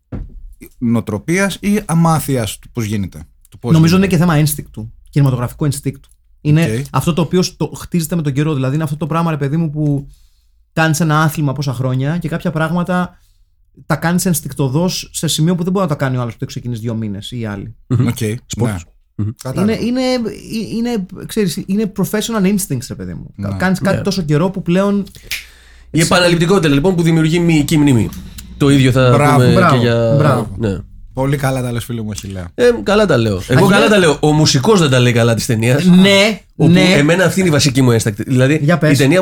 νοοτροπίας ή αμάθειας του πώς γίνεται? Νομίζω είναι και θέμα ένστικτου, κινηματογραφικού ένστικτου. Είναι αυτό το οποίο χτίζεται με τον καιρό. Δηλαδή είναι αυτό το πράγμα, ρε παιδί μου, που κάνεις ένα άθλημα πόσα χρόνια και κάποια πράγματα τα κάνεις ενστικτοδός σε σημείο που δεν μπορεί να τα κάνει ο άλλος που το ξεκινήσει 2 μήνες ή άλλοι. Είναι professional instincts, ρε παιδί μου. Κάνεις κάτι τόσο καιρό που πλέον. Η επαναληπτικότητα, λοιπόν, που δημιουργεί μυϊκή μνήμη. Το ίδιο θα πούμε και για. Ναι. Πολύ καλά τα λες, φίλε μου, Αχιλλέα. Καλά τα λέω. Εγώ καλά τα λέω. Ο μουσικός δεν τα λέει καλά της ταινίας. Ναι. Εμένα αυτή είναι η βασική μου ένστακτη. Δηλαδή η ταινία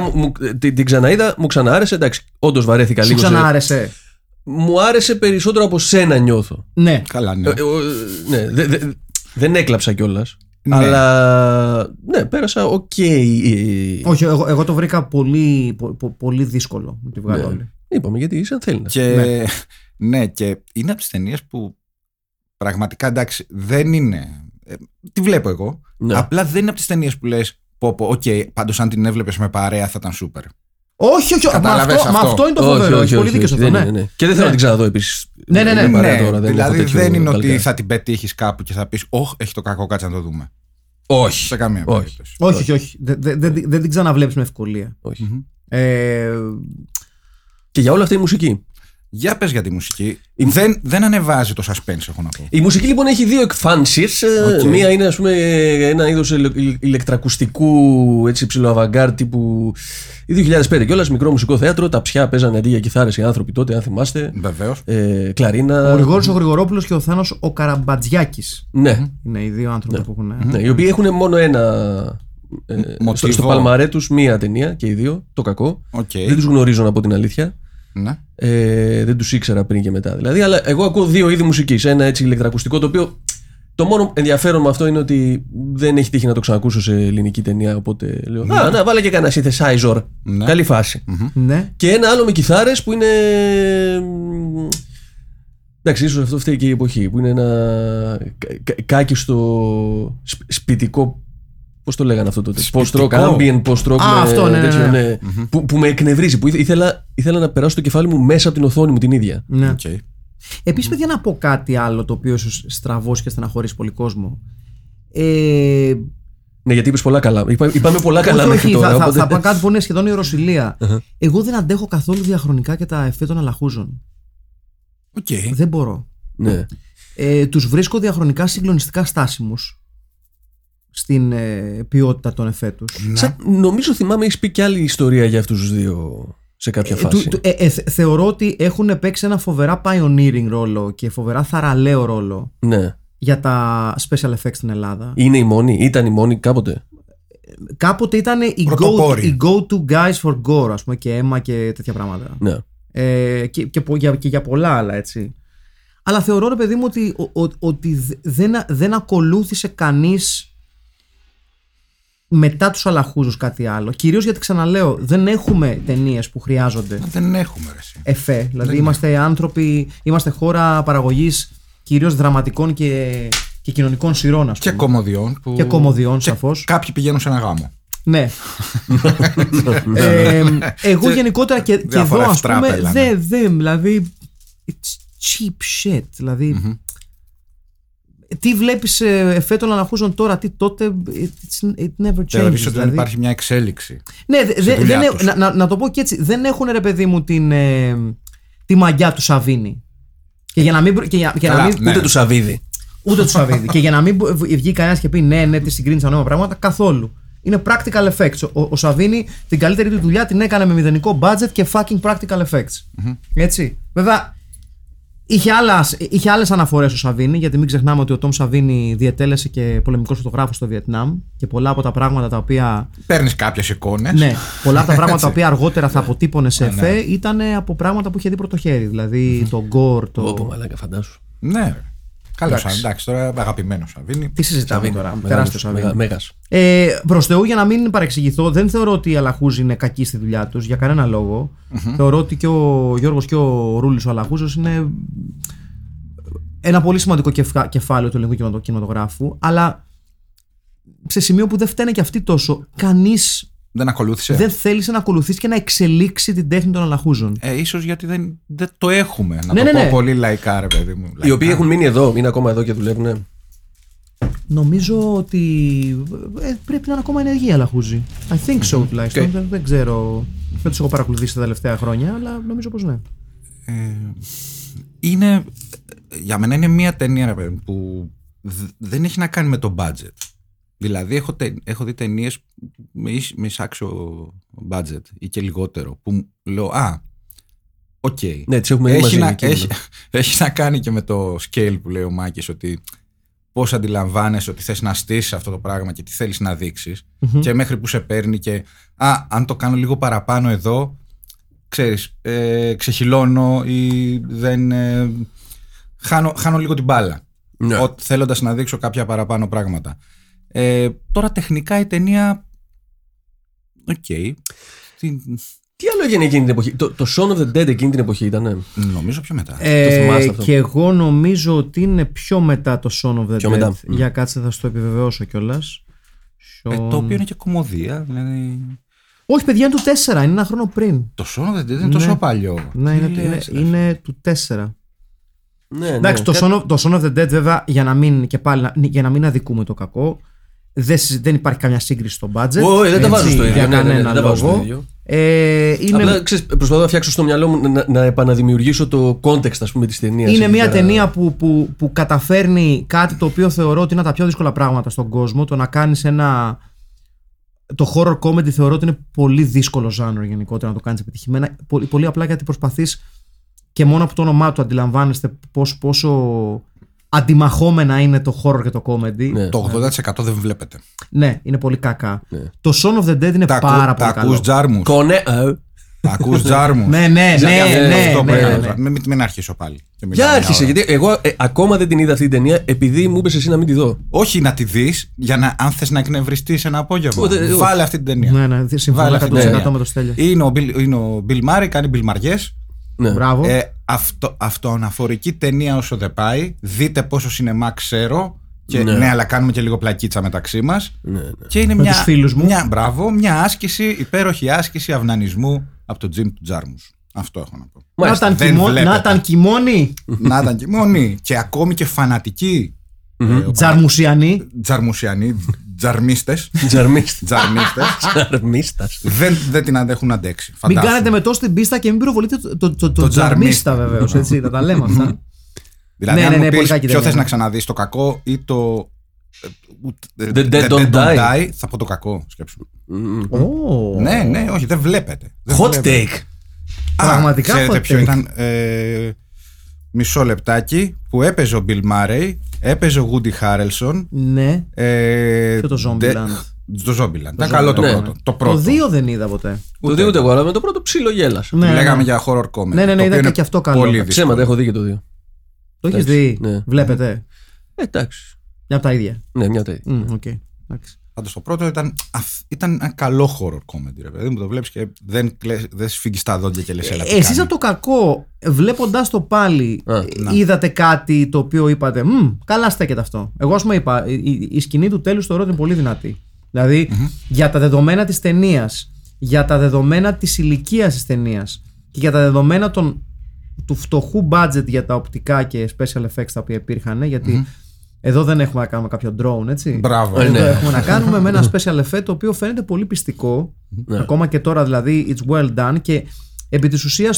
την ξαναείδα, μου ξαναάρεσε. Εντάξει, όντως βαρέθηκα λίγο. Σου ξαναάρεσε. Μου άρεσε περισσότερο από σένα, νιώθω. Ναι. Καλά, ναι. Δεν έκλαψα κιόλας. Ναι. Αλλά ναι, πέρασα οκ. Όχι, εγώ το βρήκα πολύ δύσκολο να τη βγάλω όλη. Είπαμε γιατί είσαι αν θέλει να. Ναι, και είναι από τις ταινίες που πραγματικά εντάξει δεν είναι. Τη βλέπω εγώ. Ναι. Απλά δεν είναι από τις ταινίες που λες πω, οκ, πάντως αν την έβλεπες με παρέα θα ήταν σούπερ. Όχι. Αυτό είναι το φοβερό. Έχει πολύ δίκιο σε αυτό. Ναι. Και δεν θέλω να την ξαναδώ επίσης. Ναι. Τώρα, δηλαδή δεν είναι ότι θα την πετύχεις κάπου και θα πεις, όχι, έχει το κακό, κάτσε να το δούμε. Όχι. Σε καμία περίπτωση. Όχι. Δεν την ξαναβλέπεις με ευκολία. Όχι. Και για όλα αυτή η μουσική. Για πες για τη μουσική. Δεν ανεβάζει το suspense, έχω να πω. Η μουσική λοιπόν έχει δύο εκφάνσεις. Okay. Μία είναι, ας πούμε, ένα είδος ηλεκτρακουστικού ψιλοαβαγκάρ τύπου. Η 2005 κιόλας, μικρό μουσικό θέατρο. Τα ψιά παίζανε αντί για κιθάρες οι άνθρωποι τότε, αν θυμάστε. Βεβαίως. Κλαρίνα. Ο Γρηγόρης ο Γρηγορόπουλος και ο Θάνος ο Καραμπατζιάκης. Ναι. Είναι οι δύο άνθρωποι που έχουν. Ναι, οι οποίοι έχουν μόνο ένα. Στο παλμαρέ τους μία ταινία και οι δύο. Το κακό. Okay. Δεν τους γνωρίζω να πω την αλήθεια. Ναι. Δεν τους ήξερα πριν και μετά. Δηλαδή, αλλά εγώ ακούω δύο είδη μουσικής. Ένα έτσι ηλεκτρακουστικό, το οποίο το μόνο ενδιαφέρον με αυτό είναι ότι δεν έχει τύχει να το ξανακούσω σε ελληνική ταινία. Οπότε λέω: ναι. Α, να βάλε και κανένα synthesizer. Ναι. Καλή φάση. Mm-hmm. Ναι. Και ένα άλλο με κιθάρες που είναι. Εντάξει, ίσως αυτό φταίει και η εποχή. Που είναι ένα κάκιστο σπιτικό. Πώς το λέγανε αυτό τότε. Post-rock, ambient post-rock. Αυτό, ναι. Τέτοιο, ναι. Mm-hmm. Που με εκνευρίζει, που ήθελα να περάσω το κεφάλι μου μέσα από την οθόνη μου την ίδια. Ναι. Okay. Επίσης, παιδιά, να πω κάτι άλλο το οποίο ίσως στραβώσει και στεναχωρήσει πολύ κόσμο. Ναι, γιατί είπες πολλά καλά. Είπαμε πολλά καλά μέχρι τώρα. Θα πω κάτι που είναι σχεδόν η οροσυλία. Εγώ δεν αντέχω καθόλου διαχρονικά και τα εφέ των αλαχούζων. Okay. Δεν μπορώ. Ναι. Τους βρίσκω διαχρονικά συγκλονιστικά στάσιμους. Στην ποιότητα των εφέτους. Νομίζω θυμάμαι έχεις πει και άλλη ιστορία για αυτούς τους δύο σε κάποια φάση. Θεωρώ ότι έχουν παίξει ένα φοβερά pioneering ρόλο και φοβερά θαραλέο ρόλο, ναι, για τα special effects στην Ελλάδα. Είναι οι μόνοι, ήταν οι μόνοι κάποτε. Κάποτε ήταν οι go-to guys for gore, ας πούμε, και αίμα και τέτοια πράγματα. Ναι. Και για πολλά άλλα, έτσι. Αλλά θεωρώ, ρε παιδί μου, ότι δεν ακολούθησε κανείς μετά τους αλαχούζους κάτι άλλο. Κυρίως γιατί, ξαναλέω, δεν έχουμε ταινίες που χρειάζονται. Δεν έχουμε, ρε. Εφέ. Δηλαδή, είμαστε άνθρωποι, είμαστε χώρα παραγωγής κυρίως δραματικών και κοινωνικών σειρών, ας πούμε. Και κομμωδιών. Και κομμωδιών, σαφώς. Κάποιοι πηγαίνουν σε ένα γάμο. Ναι. Εγώ γενικότερα και εδώ, ας πούμε, δηλαδή. It's cheap shit. Δηλαδή. Mm-hmm. Τι βλέπεις εφέ των αλαχούζων τώρα, τι τότε. It never changes. Θεωρείς ότι δεν υπάρχει μια εξέλιξη. Ναι, να το πω και έτσι. Δεν έχουν, ρε παιδί μου, τη μαγιά του Σαβίνη. Και για να μην. Ούτε του Σαββίδη. Και για να μην βγει κανένας και πει ναι, τη συγκρίνεις τα νέα πράγματα, καθόλου. Είναι practical effects. Ο Σαβίνη την καλύτερη του δουλειά την έκανε με μηδενικό budget και fucking practical effects. Έτσι. Βέβαια. Είχε άλλες αναφορές ο Σαβίνι, γιατί μην ξεχνάμε ότι ο Τόμ Σαβίνι διετέλεσε και πολεμικός φωτογράφος στο Βιετνάμ και πολλά από τα πράγματα τα οποία. Παίρνεις κάποιες εικόνες. Ναι, πολλά από τα πράγματα τα οποία αργότερα θα αποτύπωνε σε εφέ ήταν από πράγματα που είχε δει πρωτοχέρι. Δηλαδή το γκορ, το. Όπω μαλάκα, φαντάσου. Ναι. Καλό Σαβίνι. Εντάξει, τώρα αγαπημένο Σαβίνι. Τι συζητάμε τώρα. Τεράστιο Σαβίνι. Προς Θεού, για να μην παρεξηγηθώ, δεν θεωρώ ότι οι αλαχούζοι είναι κακοί στη δουλειά τους για κανένα λόγο. Mm-hmm. Θεωρώ ότι και ο Γιώργος και ο Ρούλης ο αλαχούζος είναι ένα πολύ σημαντικό κεφάλαιο του ελληνικού κινηματογράφου. Αλλά σε σημείο που δεν φταίνε και αυτοί τόσο. Κανείς δεν θέλησε να ακολουθήσει και να εξελίξει την τέχνη των αλαχούζων. Ίσως γιατί δεν το έχουμε. Να το πω πολύ λαϊκά, ρε παιδί μου. Λαϊκά. Οι οποίοι έχουν μείνει εδώ, είναι ακόμα εδώ και δουλεύουν. Νομίζω ότι πρέπει να είναι ακόμα ενεργοί οι αλαχούζοι. I think so, τουλάχιστον. Okay. Δεν ξέρω. Δεν τους έχω παρακολουθήσει τα τελευταία χρόνια, αλλά νομίζω πως ναι. Είναι. Για μένα είναι μια ταινία, ρε παιδί μου, που δεν έχει να κάνει με το budget. Δηλαδή, έχω δει ταινίες με εισάξιο budget ή και λιγότερο. Που λέω, οκ. Okay. Ναι, τις έχουμε δει. Έχει να κάνει και με το scale που λέει ο Μάκης, ότι πώς αντιλαμβάνεσαι ότι θες να στήσεις αυτό το πράγμα και τι θέλεις να δείξεις. Mm-hmm. Και μέχρι που σε παίρνει και. Αν το κάνω λίγο παραπάνω εδώ, ξέρεις, ξεχυλώνω ή δεν. Χάνω λίγο την μπάλα. Yeah. Θέλοντας να δείξω κάποια παραπάνω πράγματα. Τώρα τεχνικά η ταινία... Okay. Τι άλλο έγινε εκείνη την εποχή? Το Shaun of the Dead εκείνη την εποχή ήταν. Νομίζω πιο μετά. Το θυμάστε αυτό? Και εγώ νομίζω ότι είναι πιο μετά το Shaun of the Dead. Μετά. Για κάτσε, θα στο επιβεβαιώσω κιόλας. Το οποίο είναι και κομμωδία. Δηλαδή... Όχι, παιδιά, είναι του 4. Είναι ένα χρόνο πριν. Το Shaun of the Dead είναι τόσο παλιό. Ναι, είναι του 4. Ναι, εντάξει, ναι. Το Shaun of the Dead, βέβαια, για να μην αδικούμε το κακό. Δεν υπάρχει καμιά σύγκριση στο budget. Όχι, δεν τα βάζω στο ίδιο. Απλά προσπαθώ να φτιάξω στο μυαλό μου να επαναδημιουργήσω το context, ας πούμε, της ταινίας. Είναι μια ταινία που καταφέρνει κάτι το οποίο θεωρώ ότι είναι τα πιο δύσκολα πράγματα στον κόσμο. Το να κάνεις ένα. Το horror comedy θεωρώ ότι είναι πολύ δύσκολο genre γενικότερα να το κάνεις επιτυχημένα. Πολύ απλά γιατί προσπαθείς και μόνο από το όνομά του αντιλαμβάνεστε πόσο αντιμαχόμενα είναι το horror και το comedy. Ναι. Το 80% δεν βλέπετε. Ναι, είναι πολύ κακά. Ναι. Το Shaun of the Dead είναι πάρα πολύ καλό. Ακούς τζάρμους. Ακούς τζάρμους. Ναι. Μην αρχίσω πάλι. Για άρχισε, γιατί εγώ ακόμα δεν την είδα αυτή την ταινία, επειδή μου είπες εσύ να μην τη δω. Όχι να τη δεις, για να, αν θες να εκνευριστείς ένα απόγευμα. Βάλε αυτή την ταινία. Ναι, συμφωνώ 100% με το Στέλιο. Είναι ο Bill Murray, κάνει μπιλμαριές. Ναι. Αυτοαναφορική ταινία όσο δεν πάει. Δείτε πόσο σινεμά ξέρω. Και ναι, αλλά κάνουμε και λίγο πλακίτσα μεταξύ μας. Ναι. Και είναι τους φίλους μου. Μια άσκηση, υπέροχη άσκηση αυνανισμού από το τζιμ του Τζάρμους. Αυτό έχω να πω. Να ήταν κοιμώνει. Να ήταν κοιμώνει. Και ακόμη και φανατικοί. Τζαρμουσιανοί. Τζαρμίστες. Δεν την αντέχουν αντέξει. Μην κάνετε με τόσο την πίστα και μην πυροβολείτε το τζαρμίστα, βεβαίως. Έτσι, θα τα λέμε αυτά. Δηλαδή, αν μου πεις ποιο θες να ξαναδείς, το κακό ή το The Dead Don't Die, θα πω το κακό, σκέψου. Ναι, όχι, δεν βλέπετε. Hot take. Πραγματικά hot take. Ξέρετε ποιο ήταν? Μισό λεπτάκι, που έπαιζε ο Bill Murray, έπαιζε ο Woody Harrelson. Ναι. Και το Zombieland. Το Zombieland. Ήταν καλό το πρώτο. Το 2 δεν είδα ποτέ. Το 2 ούτε εγώ, αλλά με το πρώτο ψιλογέλασα. Λέγαμε για horror comedy. Ναι, είδα και αυτό καλό. Ψέματα, έχω δει και το 2. Το έχεις δει, βλέπετε. Εντάξει. Μια από τα ίδια. Ναι, μια από τα ίδια. Πάντως το πρώτο ήταν ένα καλό horror comedy, ρε παιδί μου, το βλέπεις και δεν σφίγγεις τα δόντια και λες έλα τι κάνει. Εσείς από το κακό, βλέποντας το πάλι, είδατε κάτι το οποίο είπατε καλά στέκεται αυτό? Εγώ ας πούμε είπα, η σκηνή του τέλους θεωρώ ότι είναι πολύ δυνατή. Δηλαδή για τα δεδομένα της ταινίας, για τα δεδομένα της ηλικίας της ταινίας και για τα δεδομένα του φτωχού budget για τα οπτικά και special effects τα οποία υπήρχαν, γιατί εδώ δεν έχουμε να κάνουμε κάποιο drone, έτσι. Μπράβο. Εδώ έχουμε να κάνουμε με ένα special effect το οποίο φαίνεται πολύ πιστικό. Ναι. Ακόμα και τώρα δηλαδή, it's well done. Και επί της ουσίας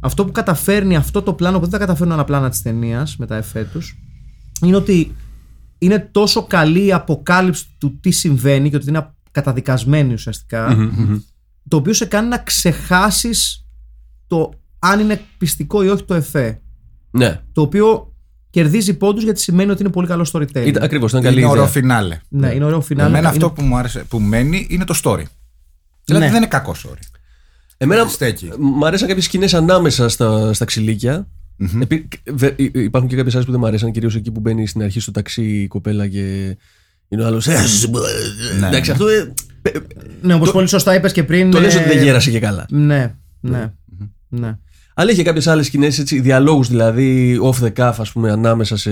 αυτό που καταφέρνει αυτό το πλάνο, που δεν τα καταφέρνουν άλλα πλάνα της ταινίας με τα εφέτους, είναι ότι είναι τόσο καλή η αποκάλυψη του τι συμβαίνει και ότι είναι καταδικασμένη ουσιαστικά, το οποίο σε κάνει να ξεχάσεις το αν είναι πιστικό ή όχι το εφέ. Ναι. Το οποίο κερδίζει πόντους γιατί σημαίνει ότι είναι πολύ καλό storytelling. Ακριβώς, ήταν καλή ιδέα. Είναι ωραίο φινάλε. Ναι, είναι ωραίο φινάλε. Εμένα αυτό που μου άρεσε, που μένει, είναι το story. Δηλαδή δεν είναι κακό story. Εμένα μου αρέσαν κάποιες σκηνές ανάμεσα στα ξυλίκια. Υπάρχουν και κάποιες άλλες που δεν μου αρέσαν, κυρίως εκεί που μπαίνει στην αρχή στο ταξί η κοπέλα και είναι ο άλλος. Εντάξει, αυτό. Ναι, όπως πολύ σωστά είπες και πριν. Το λες ότι δεν γέρασε και καλά. Ναι. Αλλά είχε κάποιες άλλες σκηνές, διαλόγους δηλαδή off the cuff, ας πούμε, ανάμεσα σε.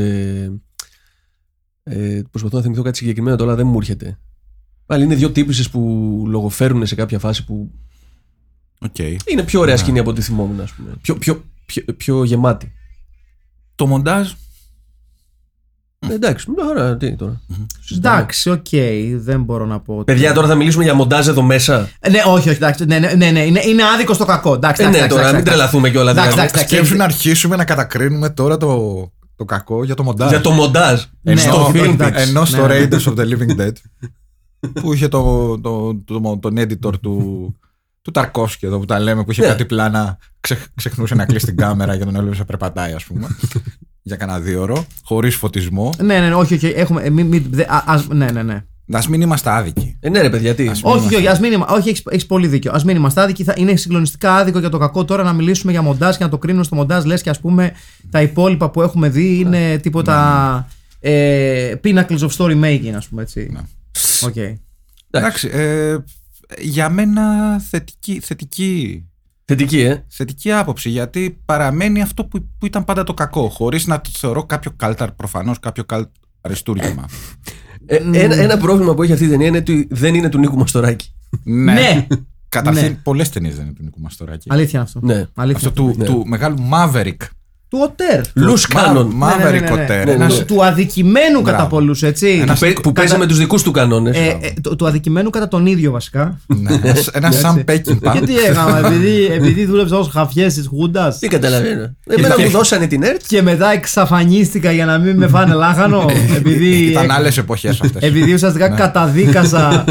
Προσπαθώ να θυμηθώ κάτι συγκεκριμένο τώρα, δεν μου έρχεται. Πάλι είναι δύο τύπισες που λογοφέρουν σε κάποια φάση που. Είναι πιο ωραία σκηνή από ό,τι θυμόμουν, ας πούμε. Πιο γεμάτη. Το μοντάζ. Εντάξει, τώρα τι τώρα. Εντάξει, οκ, δεν μπορώ να πω. Παιδιά, τώρα θα μιλήσουμε για μοντάζ εδώ μέσα. Ναι, όχι, εντάξει. Ναι, είναι άδικο στο κακό. Ναι, τώρα μην τρελαθούμε κιόλα. Σκέψου να αρχίσουμε να κατακρίνουμε τώρα το κακό για το μοντάζ. Για το μοντάζ. Ενώ στο Raiders of the Living Dead που είχε τον editor του Ταρκόφσκι εδώ που τα λέμε, που είχε κάτι πλάνα, ξεχνούσε να κλείσει την κάμερα για τον έλεγχο να περπατάει, ας πούμε. Για κανένα 2 ώρες, χωρίς φωτισμό. Ναι, όχι. Έχουμε, ναι. Ας μην είμαστε άδικοι. Ναι, ρε παιδιά, τι. Όχι, έχεις πολύ δίκιο. Ας μην είμαστε άδικοι. Είναι συγκλονιστικά άδικο για το κακό τώρα να μιλήσουμε για μοντάζ και να το κρίνουμε στο μοντάζ. Λες και ας πούμε τα υπόλοιπα που έχουμε δει είναι τίποτα. Pinnacles of story making, ας πούμε, έτσι. Ναι. Okay. Εντάξει. Για μένα θετική άποψη, γιατί παραμένει αυτό που ήταν πάντα το κακό, χωρίς να το θεωρώ κάποιο κάλταρ, προφανώς, κάποιο αριστούργημα. Ένα πρόβλημα που έχει αυτή η ταινία είναι ότι δεν είναι του Νίκου Μαστοράκη. Ναι. Καταρχήν, ναι. Πολλές ταινίες δεν είναι του Νίκου Μαστοράκη. Αλήθεια αυτό. Ναι. Αλήθεια αυτό του μεγάλου Μαύρικ. Του Οτέρ. Λους Κάνον. Μαύρικ Οτέρ. Του αδικημένου κατά πολλούς, έτσι. Που παίζει με τους δικούς του κανόνες. Του αδικημένου κατά τον ίδιο βασικά. Ένα Σαν Πέκιν. Γιατί έκανα, επειδή δούλεψα ως χαφιές της Χούντας. Τι καταλαβαίνω. Εμένα μου δώσανε την ΕΡΤ. Και μετά εξαφανίστηκα για να μην με φάνε λάχανο. Ήταν άλλες εποχές αυτές. Επειδή ουσιαστικά καταδίκασα.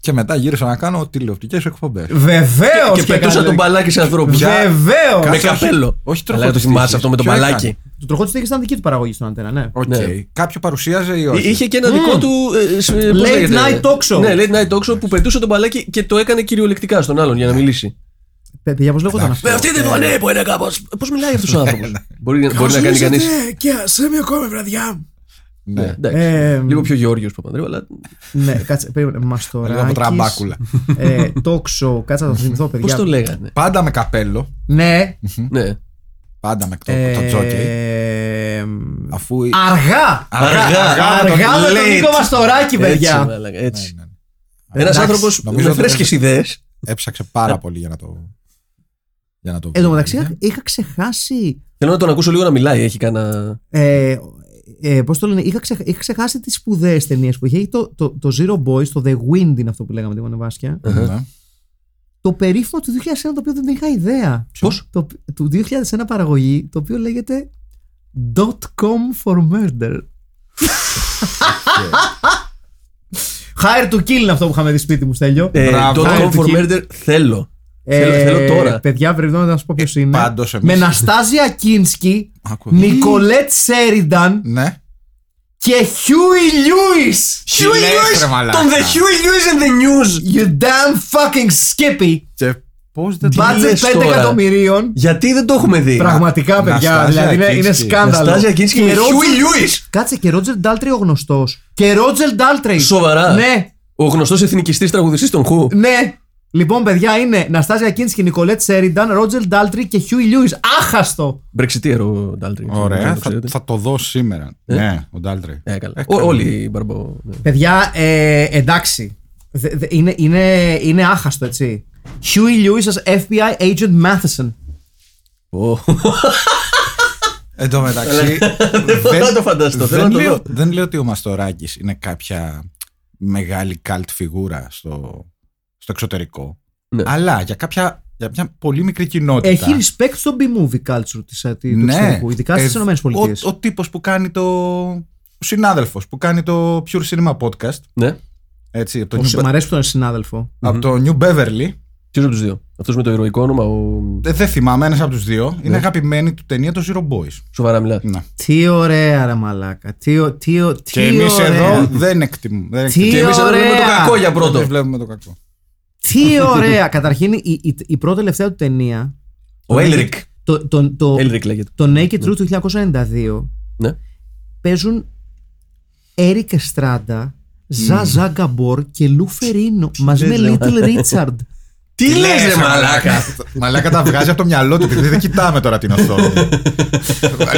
Και μετά γύρισα να κάνω τηλεοπτικές εκπομπές. Βεβαίως! Και πετούσα τον μπαλάκι σε ανθρώπους. Βεβαίως! Με καπέλο. Όχι τροχό. Αλλά το θυμάσαι αυτό με τον μπαλάκι. Το τροχό τη τύχη ήταν δική του παραγωγή στον Αντένα, ναι. Okay. Κάποιο παρουσίαζε ή όχι. Είχε και ένα δικό του. Late night talk show. Ναι, late night talk show που πετούσε τον μπαλάκι και το έκανε κυριολεκτικά στον άλλον για να μιλήσει. Παιδιά, πώς λέγονταν αυτό. Με αυτή τη φωνή που είναι κάπως. Πώς μιλάει αυτός ο άνθρωπος. Μπορεί να κάνει κανείς. Και σε μια ακόμη βραδιά. Ναι. Λίγο πιο Γεώργιος Παπανδρέου, αλλά. Ναι, κάτσε. Περίμενε. Μαστοράκης. Λίγο από τραμπάκουλα. Τόξο, κάτσε να το θυμηθώ, παιδιά. Πώς το λέγανε. Πάντα με καπέλο. Ναι. Πάντα με το τζόκι. Αφού. Αργά! Αργά με τον Νίκο Μαστοράκη, παιδιά. Έτσι. Ένας άνθρωπος με φρέσκες ιδέες. Έψαξε πάρα πολύ για να το. Εν τω μεταξύ, είχα ξεχάσει. Θέλω να τον ακούσω λίγο να μιλάει. Έχει κανένα. Πώς το λένε, είχα ξεχάσει τις σπουδαίες ταινίες που είχε. Το Zero Boys, το The Wind είναι αυτό που λέγαμε, τίποτα νεβάσκια. Το περίφημο του 2001, το οποίο δεν είχα ιδέα. Πώς? Του 2001 παραγωγή, το οποίο λέγεται .com for murder. Hire to kill είναι αυτό που είχαμε δει σπίτι μου, Στέλιο. .com for murder θέλω. Θέλω τώρα. Παιδιά, πρέπει να σας πω ποιος είναι. Με Ναστάσια Κίνσκι, Νικολέτ Σέρινταν και Huey Lewis. Huey Lewis! Τον The Huey Lewis and the News. You damn fucking skippy. Και πώς δεν το είδες 5 εκατομμυρίων. Γιατί δεν το έχουμε δει. Πραγματικά, παιδιά. Δηλαδή είναι σκάνδαλο. Ναστάσια Κίνσκι και Huey Lewis. Κάτσε, και Roger Daltrey ο γνωστός. Και Roger Daltrey. Σοβαρά. Ο γνωστός εθνικιστής τραγουδιστής των Who. Ναι. Λοιπόν, παιδιά, είναι Ναστάσια Κίνσκι, Νικολέτ Σέρινταν, Ρότζερ Ντάλτρι και Χιούι Λιούις. Άχαστο! Μπρεξιτίερο ο Ντάλτρι. Ωραία, θα το δω σήμερα. Ναι, ο Ντάλτρι. Όλοι οι μπαρμπο. Παιδιά, εντάξει. Είναι άχαστο, έτσι. Χιούι Λιούις ως FBI agent Matheson. Εν τω μεταξύ. Δεν θα το φανταστώ. Δεν λέω ότι ο Μαστοράκης είναι κάποια μεγάλη cult φιγούρα στο εξωτερικό, ναι. Αλλά για μια πολύ μικρή κοινότητα. Έχει respect στο B-movie culture του εξωτερικού, ειδικά στις Ηνωμένες Πολιτείες. Ο τύπος που κάνει ο συνάδελφος που κάνει το Pure Cinema Podcast. Ναι. Έτσι, από μ' αρέσει που είναι συνάδελφο. Από το New Beverly. Ποιος από τους δύο. Αυτός με το ηρωικό όνομα. Δεν θυμάμαι, ένας από τους δύο. Ναι. Είναι αγαπημένη του ταινία το Zero Boys. Σοβαρά μιλάς. Τι ωραία, ρε μαλάκα. Και εμείς εδώ δεν εκτιμούμε. Και εμείς εδώ βλέπουμε το κακό για πρώτο. Βλέπουμε το κακό. Τι ωραία! Καταρχήν η πρώτη τελευταία του ταινία. Ο Έλρικ. Έλρικ λέγεται. Το Naked Truth του 1992. Ναι. Παίζουν Eric Estrada, Zsa Zsa Gabor και Λου Φερίνο μαζί με Little Richard. Τι λες, ρε μαλάκα! Μαλάκα τα βγάζει από το μυαλό του, επειδή δεν κοιτάμε τώρα την οθόνη.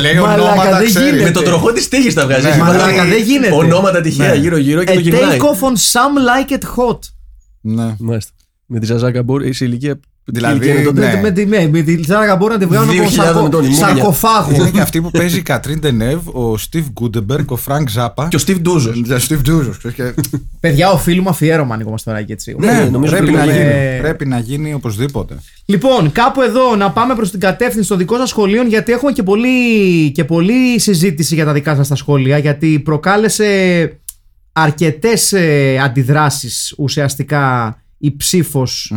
Λέει ονόματα, ξέρει. Με τον τροχό της τύχης τα βγάζει. Μαλάκα δεν γίνεται. Ονόματα τυχαία γύρω-γύρω και το γυρνάει. Take off on some like it hot. Ναι. Μάλιστα. Με τη Ζα Ζα Γκαμπόρ είσαι ηλικία. Δηλαδή. Με τη Ζα Ζα Γκαμπόρ να τη βγάλουν από σαρκοφάγο. Είναι και αυτή που παίζει η Κατρίν Ντενεύ, ο Στιβ Γκούντεμπεργκ, ο Φρανκ Ζάπα. Και ο Στιβ Ντούζος. Παιδιά, οφείλουμε αφιέρωμα Νίκο Μαστοράκη, έτσι. Ναι, πρέπει να γίνει οπωσδήποτε. Λοιπόν, κάπου εδώ να πάμε προς την κατεύθυνση των δικών σας σχολείων, γιατί έχουμε και πολλή συζήτηση για τα δικά σας τα σχόλια, γιατί προκάλεσε. Αρκετές αντιδράσεις ουσιαστικά η ψήφος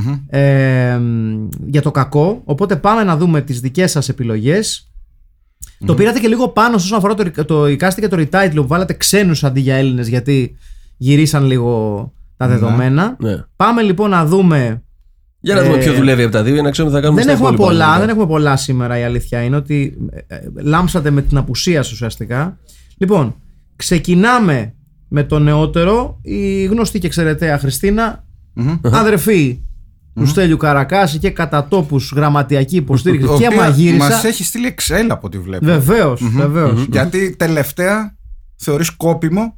για το κακό. Οπότε πάμε να δούμε τις δικές σας επιλογές. Το πήρατε και λίγο πάνω όσον αφορά το εικάστη και το retitle που βάλατε ξένους αντί για Έλληνες, γιατί γυρίσαν λίγο τα δεδομένα. Πάμε λοιπόν να δούμε. Για να δούμε ποιο δουλεύει από τα δύο, για να ξέρουμε τι θα κάνουμε. Δεν έχουμε πολλά σήμερα, η αλήθεια είναι ότι λάμψατε με την απουσία σας ουσιαστικά. Λοιπόν, Ξεκινάμε με το νεότερο, η γνωστή και εξαιρεταία Χριστίνα, αδερφή του Στέλιου Καρακάση και κατά τόπους γραμματιακή υποστήριξη και μαγείρισα. Μας έχει στείλει εξέλα από ό,τι βλέπω. Βεβαίως, βεβαίως. Γιατί τελευταία θεωρεί σκόπιμο,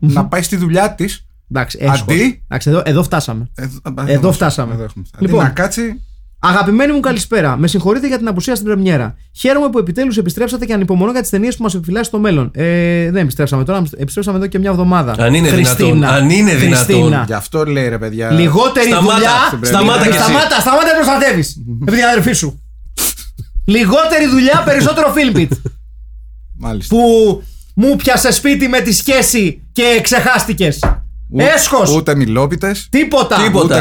να πάει στη δουλειά της. Εντάξει, αντί... εδώ φτάσαμε. Λοιπόν, να κάτσει... Αγαπημένοι μου, καλησπέρα. Με συγχωρείτε για την απουσία στην πρεμιέρα. Χαίρομαι που επιτέλους επιστρέψατε και ανυπομονώ για τις ταινίες που μας επιφυλάσσει στο μέλλον. Δεν επιστρέψαμε τώρα, επιστρέψαμε εδώ και μια εβδομάδα. Αν είναι δυνατόν. Αν είναι δυνατόν. Γι' αυτό λέει ρε παιδιά. Λιγότερη δουλειά. Σταμάτα να προστατεύεις. Επειδή αδερφή σου. Λιγότερη δουλειά, περισσότερο Film Pit. Μάλιστα. Που μου πιάσε σπίτι με τη σχέση και ξεχάστηκες. Έσχος! Ούτε μιλόπιτες. Τίποτα.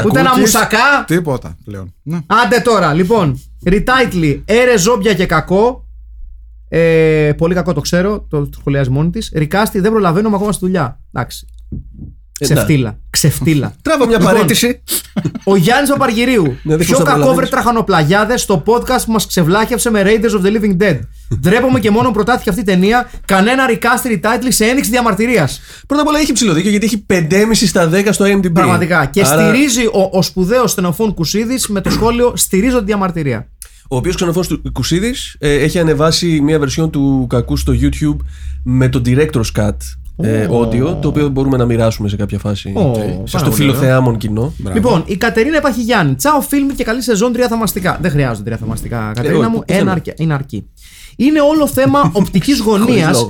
Ούτε ένα μουσακά. Τίποτα πλέον. Ναι. Άντε τώρα, λοιπόν. Ριτάιτλι. Έρε ζόμπια και κακό. Πολύ κακό το ξέρω. Το σχολιάζει μόνη τη. Ρικάστη. Δεν προλαβαίνουμε ακόμα στη δουλειά. Εντάξει. Ξεφτύλα. Τράβω μια παρέτηση. Ο Γιάννης Παπαργυρίου. Πιο κακόβρε τραχανοπλαγιάδες στο podcast που μας ξεβλάχευσε με Raiders of the Living Dead. Ντρέπομαι και μόνο προτάθηκε αυτή η ταινία. Κανένα recast title σε ένδειξη διαμαρτυρίας. Πρώτα απ' όλα έχει ψηλό δίκιο γιατί έχει 5,5 στα 10 στο IMDb. Πραγματικά. Και στηρίζει ο σπουδαίος στενοφών Κουσίδης με το σχόλιο «Στηρίζω τη διαμαρτυρία». Ο οποίος ξενοφός του Κουσίδης έχει ανεβάσει μια βερσιόν του κακού στο YouTube με το director's cut. Audio, το οποίο μπορούμε να μοιράσουμε σε κάποια φάση στο φιλοθεάμον κοινό. Λοιπόν, η Κατερίνα Επαχηγιάννη. Τσάω φίλμι και καλή σεζόν, 3 θαυμαστικά. Δεν χρειάζονται 3 θαυμαστικά, Κατερίνα μου. Ένα είναι αρκεί. Είναι όλο θέμα οπτικής γωνίας.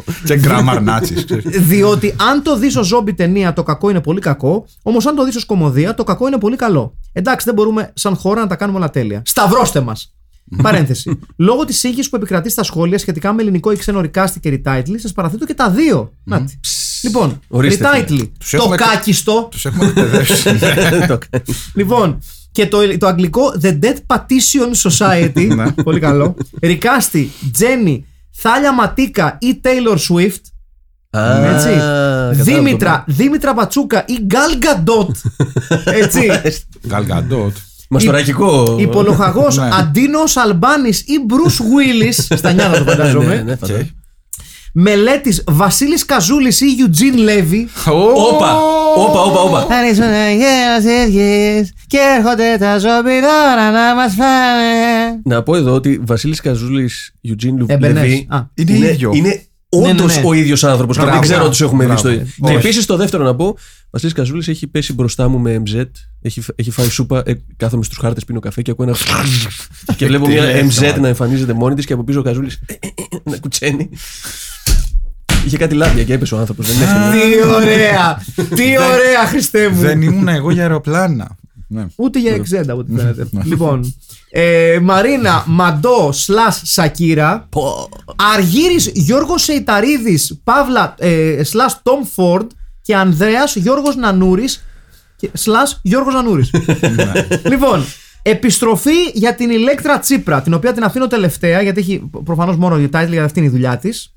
Διότι αν το δεις ως ζόμπι ταινία, το κακό είναι πολύ κακό. Όμως αν το δεις ως κομμωδία, το κακό είναι πολύ καλό. Εντάξει, δεν μπορούμε σαν χώρα να τα κάνουμε όλα τέλεια. Σταυρώστε μας. Παρένθεση. Λόγω της σύγχυσης που επικρατεί στα σχόλια σχετικά με ελληνικό ή ξένο recast και retitle, σας παραθέτω και τα δύο. Λοιπόν, retitle. Το κάκιστο. Τους έχουμε εκπαιδεύσει. Λοιπόν, και το αγγλικό The Dead Partition Society. Πολύ καλό. Ρικάστη, Τζένι, Θάλια Ματίκα ή Taylor Swift. Δήμητρα Πατσούκα ή Γκάλ Γκαντότ. Έτσι. Γκάλ Γκαντότ. Μαστορακικό. Υπολοχαγός Αντίνος Αλμπάνης ή Μπρους Γουίλις. Στα νιάτα το φαντάζομαι. Μελέτης Βασίλης Καζούλης ή Ιουτζίν Λέβι. Όπα. Και έρχονται τα ζόμπιδωρα να μας φάνε. Να πω εδώ ότι Βασίλης Καζούλης, Ιουτζίν Λέβι είναι ίδιο. Είναι όντως ο ίδιος άνθρωπος και δεν ξέρω αν τους έχουμε δει στο ίδιο. Και επίσης το δεύτερο να πω, Βασίλης Καζούλης έχει πέσει μπροστά μου με MZ. Έχει φάει σούπα, κάθομαι στους χάρτες, πίνω καφέ και ακούω ένα. Και βλέπω μια MZ να εμφανίζεται μόνη της και από πίσω ο Καζούλης να κουτσένει. Είχε κάτι λάδια και έπεσε ο άνθρωπος. Τι ωραία! Τι ωραία, Χριστέ μου! Δεν ήμουν εγώ για αεροπλάνα. Ούτε για εξέντα, ούτε φαίνεται. Λοιπόν, Μαρίνα Μαντό / Σακύρα. Αργύρης Γιώργος Σεϊταρίδης Παύλα / Tom Ford. Και Ανδρέας Γιώργος Νανούρης / Γιώργος Νανούρης. Λοιπόν, επιστροφή για την Ηλέκτρα Τσίπρα, την οποία την αφήνω τελευταία γιατί έχει προφανώς μόνο title γιατί αυτή είναι η δουλειά της.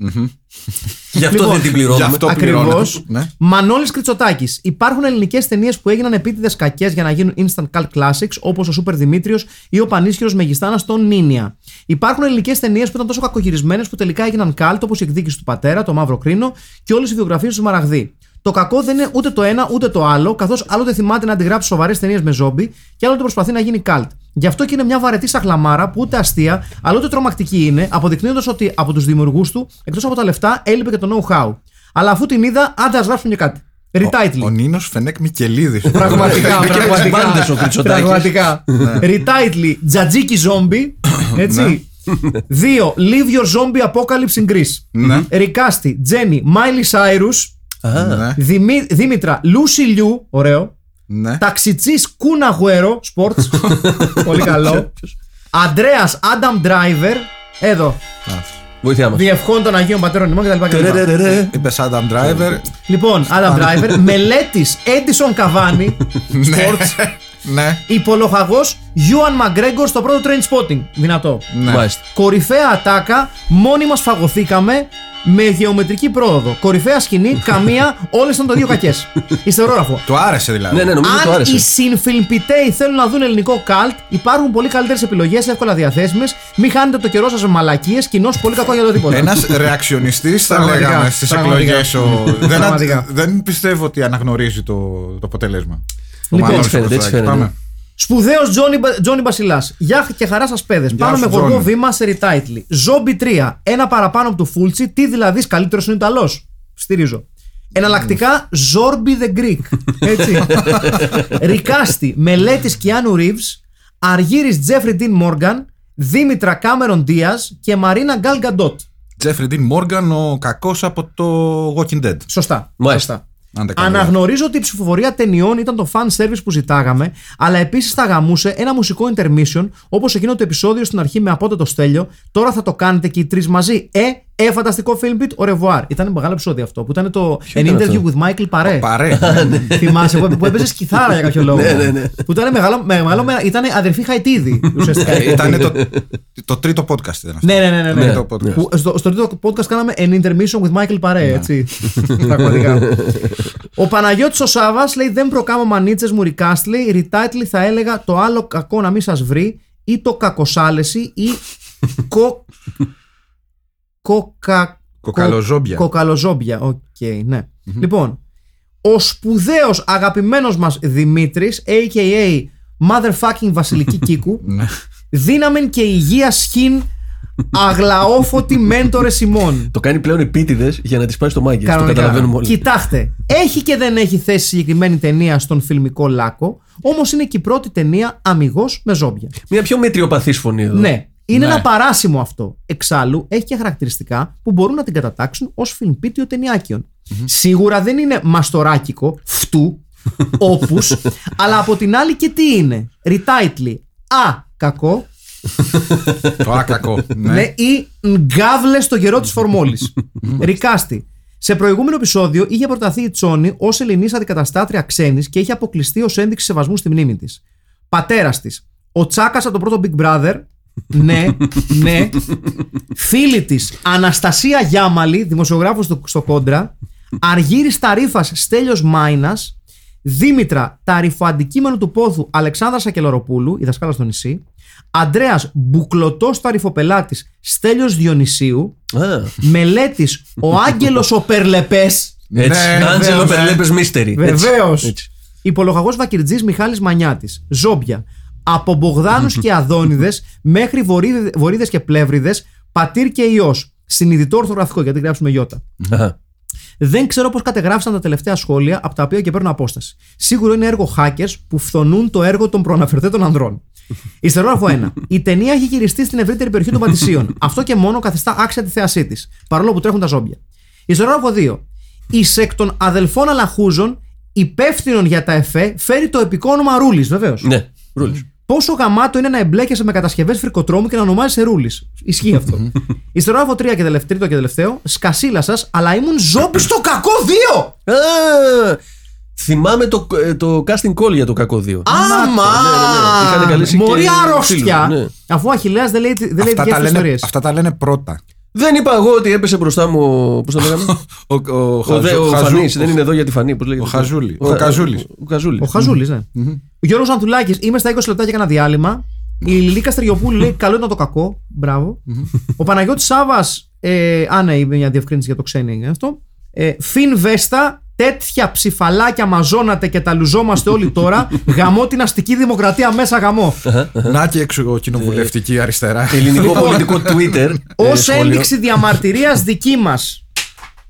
Γι' αυτό δεν την πληρώνουμε. Ακριβώς. Μανώλης Κριτσοτάκης. Υπάρχουν ελληνικές ταινίες που έγιναν επίτηδες κακές για να γίνουν instant cult classics, όπως ο Σούπερ Δημήτριος ή ο Πανίσχυρος Μεγιστάνας στον Νίνια. Υπάρχουν ελληνικές ταινίες που ήταν τόσο κακογυρισμένες που τελικά έγιναν cult, όπως η εκδίκηση του πατέρα, το Μαύρο Κρίνο και όλες οι βιογραφίες του Μαραγδί. Το κακό δεν είναι ούτε το ένα ούτε το άλλο, καθώς άλλοτε θυμάται να αντιγράψει σοβαρές ταινίες με ζόμπι και άλλοτε προσπαθεί να γίνει cult. Γι' αυτό και είναι μια βαρετή σαχλαμάρα που ούτε αστεία, αλλά ούτε τρομακτική είναι, αποδεικνύοντας ότι από τους δημιουργούς του, εκτός από τα λεφτά, έλειπε και το know-how. Αλλά αφού την είδα, άντε ας γράψουμε κάτι. Retitle. Ο Νίνος Φενέκ Μικελίδης. Πραγματικά. Retitle. Τζατζίκι ζόμπι. Έτσι. 2. Live your zombie apocalypse in Greece. Ρικάστη. Τζένι. Μάιλι Σάιρους. Δήμητρα Λούσι Λιου, ωραίο. Ταξιτσής Κούνα Γουέρο, sports. Πολύ καλό. Ανδρέας Άνταμ Ντράιβερ, εδώ. Βοηθιά μας. Διευχών των Αγίων Πατέρων ημών κτλ. Είπες Άνταμ Ντράιβερ. Λοιπόν, Άνταμ Ντράιβερ. Μελέτης Έντισον Καβάνι, sports. Ναι. Υπολοχαγός Ewan McGregor στο πρώτο Trainspotting. Δυνατό. Ναι. Κορυφαία ατάκα, μόνοι μας φαγωθήκαμε. Με γεωμετρική πρόοδο. Κορυφαία σκηνή, καμία, όλες ήταν το δύο κακές. Ιστερόγραφο. Το άρεσε δηλαδή. Ναι, νομίζω το άρεσε. Αν οι συμφιλμπιτέοι θέλουν να δουν ελληνικό καλτ, υπάρχουν πολύ καλύτερες επιλογές, εύκολα διαθέσιμες. Μην χάνετε το καιρό σας με μαλακίες, κοινώς πολύ κακό για το τίποτα. Ένας ρεαξιονιστής, θα λέγαμε στις εκλογές. Δεν πιστεύω ότι αναγνωρίζει το αποτέλεσμα. Λοιπόν, έτσι φαίνεται. Σπουδαίος Τζόνι Μπασιλάς. Γεια και χαρά σας παιδες. Πάμε με γοργό βήμα σε retitle. Zombie 3. Ένα παραπάνω από του Φούλτσι. Τι δηλαδή, καλύτερος είναι Ιταλός. Στηρίζω. Εναλλακτικά Zorbie the Greek. Έτσι. Ρικάστη. Μελέτης Κιάνου Ρίβς. Αργύρης Τζέφρι Ντίν Μόργαν. Δήμητρα Κάμερον Ντίας. Και Μαρίνα Γκάλ Γκαντότ. Τζέφρι Ντίν Μόργαν, ο κακός από το Walking Dead. Σωστά. Μάλιστα. Αναγνωρίζω ότι η ψηφοφορία ταινιών ήταν το fan service που ζητάγαμε, αλλά επίσης θα γαμούσε ένα μουσικό intermission όπως εκείνο το επεισόδιο στην αρχή με απότατο Στέλιο. Τώρα θα το κάνετε και οι τρεις μαζί. Φανταστικό Film Pit, au revoir. Ήταν μεγάλο επεισόδιο αυτό που ήταν το An Interview with Michael Paré. Παρέ. Θυμάσαι που έπαιζε κιθάρα για κάποιο λόγο. Που ήταν μεγάλο. Ήταν αδερφή Χαϊτίδη ουσιαστικά. Ήταν το τρίτο podcast. Ναι. Στο τρίτο podcast κάναμε An Intermission with Michael Paré. Έτσι. Πραγματικά. Ο Παναγιώτης ο Σάβας λέει: δεν προκάμω μανίτσες μου, ρικάστλι. Ριτάιτλι θα έλεγα το άλλο κακό να μην σας βρει ή το κακοσάλεση ή κοκαλοζόμπια. Οκ, ναι. Λοιπόν, ο σπουδαίος αγαπημένος μας Δημήτρης, a.k.a. motherfucking Βασιλική Κίκου, δύναμεν και υγεία σχήν αγλαόφωτη μέντορες ημών. Το κάνει πλέον επίτηδες για να τη πάει στο μάγκες. Το καταλαβαίνουμε όλοι. Κοιτάξτε, έχει και δεν έχει θέση συγκεκριμένη ταινία στον φιλμικό λάκκο, όμως είναι και η πρώτη ταινία αμιγώς με ζόμπια. Μια πιο μετριοπαθής φωνή εδώ. Ναι. Είναι ένα παράσημο αυτό. Εξάλλου έχει και χαρακτηριστικά που μπορούν να την κατατάξουν ως φιλμπίτιο ταινιάκιον. Σίγουρα δεν είναι μαστοράκικο, φτού, όπους, αλλά από την άλλη και τι είναι. Ριτάιτλι. Α, κακό. Το α, κακό. Ναι, ή γκάβλε στο γερό της Φορμόλης. Ρικάστη. Σε προηγούμενο επεισόδιο είχε προταθεί η Τσόνη ως ελληνής αντικαταστάτρια ξένης και είχε αποκλειστεί ως ένδειξη σεβασμού στη μνήμη της. Πατέρας της. Ο Τσάκας από το πρώτο Big Brother. Ναι. Φίλη της Αναστασία Γιάμαλη, δημοσιογράφος στο Κόντρα. Αργύρης Ταρίφας Στέλιος Μάινας. Δήμητρα Ταριφοαντικείμενο του Πόθου Αλεξάνδρα Σακελαροπούλου, η δασκάλα στο νησί. Ανδρέας Μπουκλωτός Ταριφοπελάτης Στέλιος Διονυσίου. Μελέτης ο Άγγελος ο Περλεπές. Άγγελο Περλεπές Μίστερη. Βεβαίως. Υπολοχαγός Βακυρτζής Μιχάλης Μανιάτης. Ζόμπια. Από Μπογδάνους και Αδόνιδες μέχρι Βορίδες και Πλεύριδες, πατήρ και ιός. Συνειδητό ορθογραφικό, γιατί γράψουμε Ιώτα. Δεν ξέρω πώς κατεγράφησαν τα τελευταία σχόλια, από τα οποία και παίρνω απόσταση. Σίγουρο είναι έργο hackers που φθονούν το έργο των προαναφερθέντων ανδρών. Ιστερόγραφο 1. Η ταινία έχει γυριστεί στην ευρύτερη περιοχή των Πατησίων. Αυτό και μόνο καθιστά άξια τη θέασή της, παρόλο που τρέχουν τα ζόμπια. Ιστερόγραφο 2. Εις εκ των αδελφών Αλαχούζων, υπεύθυνων για τα εφέ, φέρει το επικό όνομα Ρούλης, βεβαίως. Ναι, Ρούλης. Πόσο γαμάτο είναι να εμπλέκεσαι με κατασκευές φρικοτρόμου και να ονομάζεσαι Ρούλης. Ισχύει αυτό. Ιστερόγραφο 3 και τρίτο και τελευταίο. Σκασίλα σας, αλλά ήμουν ζόμπι στο κακό 2! Θυμάμαι το casting call για το κακό 2. Άμα! Μωρή αρρώστια! Αφού ο Αχιλλέας δεν λέει τέτοιες ιστορίες. Αυτά τα λένε πρώτα. Δεν είπα εγώ ότι έπεσε μπροστά μου. Πώς το λέγαμε. Ο Φανής. Δεν είναι εδώ για τη Φανή. Ο Χαζούλη. Ο Χαζούλης, ναι. Ο Γιώργος Ανθουλάκης. Είμαι στα 20 λεπτά για κάνα διάλειμμα. Η Λιλή Καστριοπούλη λέει: καλό ήταν το κακό. Μπράβο. Ο Παναγιώτης Σάβας. Ναι, είπε μια διευκρίνηση για το ξένι αυτό. Φιν Βέστα. Τέτοια ψηφαλάκια μαζώνατε και τα λουζόμαστε όλοι τώρα. Γαμώ την αστική δημοκρατία μέσα γαμώ. Να και έξω κοινοβουλευτική αριστερά. Ελληνικό πολιτικό Twitter. Ως ένδειξη διαμαρτυρίας δική μας,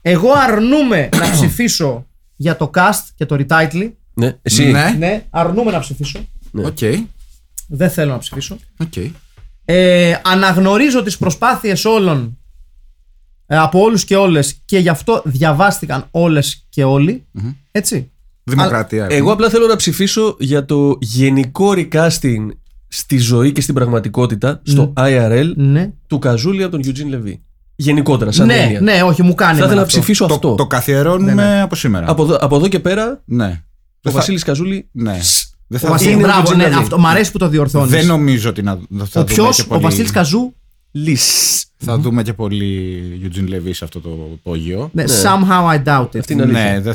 εγώ αρνούμαι να ψηφίσω για το cast και το retitle. Ναι, εσύ. Ναι, αρνούμαι να ψηφίσω. Δεν θέλω να ψηφίσω. Αναγνωρίζω τις προσπάθειες όλων, από όλους και όλες, και γι' αυτό διαβάστηκαν όλες και όλοι. Έτσι. Δημοκρατία. Εγώ απλά θέλω να ψηφίσω για το γενικό recasting στη ζωή και στην πραγματικότητα, στο IRL, του Καζούλη από τον Eugene Levy. Γενικότερα, σαν έννοια. Ναι, όχι, μου κάνει. Θα ήθελα να ψηφίσω αυτό. Το καθιερώνουμε από σήμερα. Από εδώ και πέρα, ο Βασίλης Καζούλη. Ο Βασίλης, μπράβο, ναι, αυτό, μ' αρέσει που το διορθώνεις. Δεν νομίζω ότι θα δούμε και ποιος, πολύ... Ο Βασίλης Καζού Λις. Θα δούμε και πολύ Eugene Levy σε αυτό το υπόγειο. Ναι, somehow I doubt it. Ναι, δεν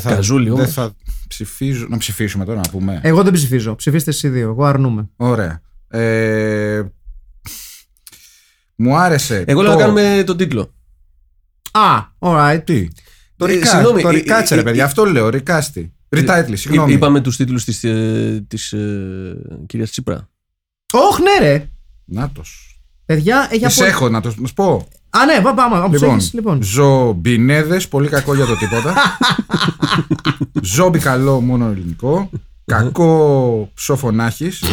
θα ψηφίζω. Να ψηφίσουμε τώρα, να πούμε. Εγώ δεν ψηφίζω. Ψηφίστε εσείς δύο. Εγώ αρνούμαι. Ωραία. Μου άρεσε. Εγώ λέω να κάνουμε τον τίτλο. Α, ωραία. Τι. Το recast, ρε παιδιά. Αυτό λέω. Recast. Retitle, συγγνώμη. Είπαμε τους τίτλους της κυρίας Τσίπρα. Ωχ, ναι, ρε. Νάτος. Παιδιά, τις έχω να το σου πω. Α, ναι, πάμε. Λοιπόν. Ζωμπινέδες, πολύ κακό για το τίποτα. Ζόμπι καλό, μόνο ελληνικό. Κακό ψοφονάχης.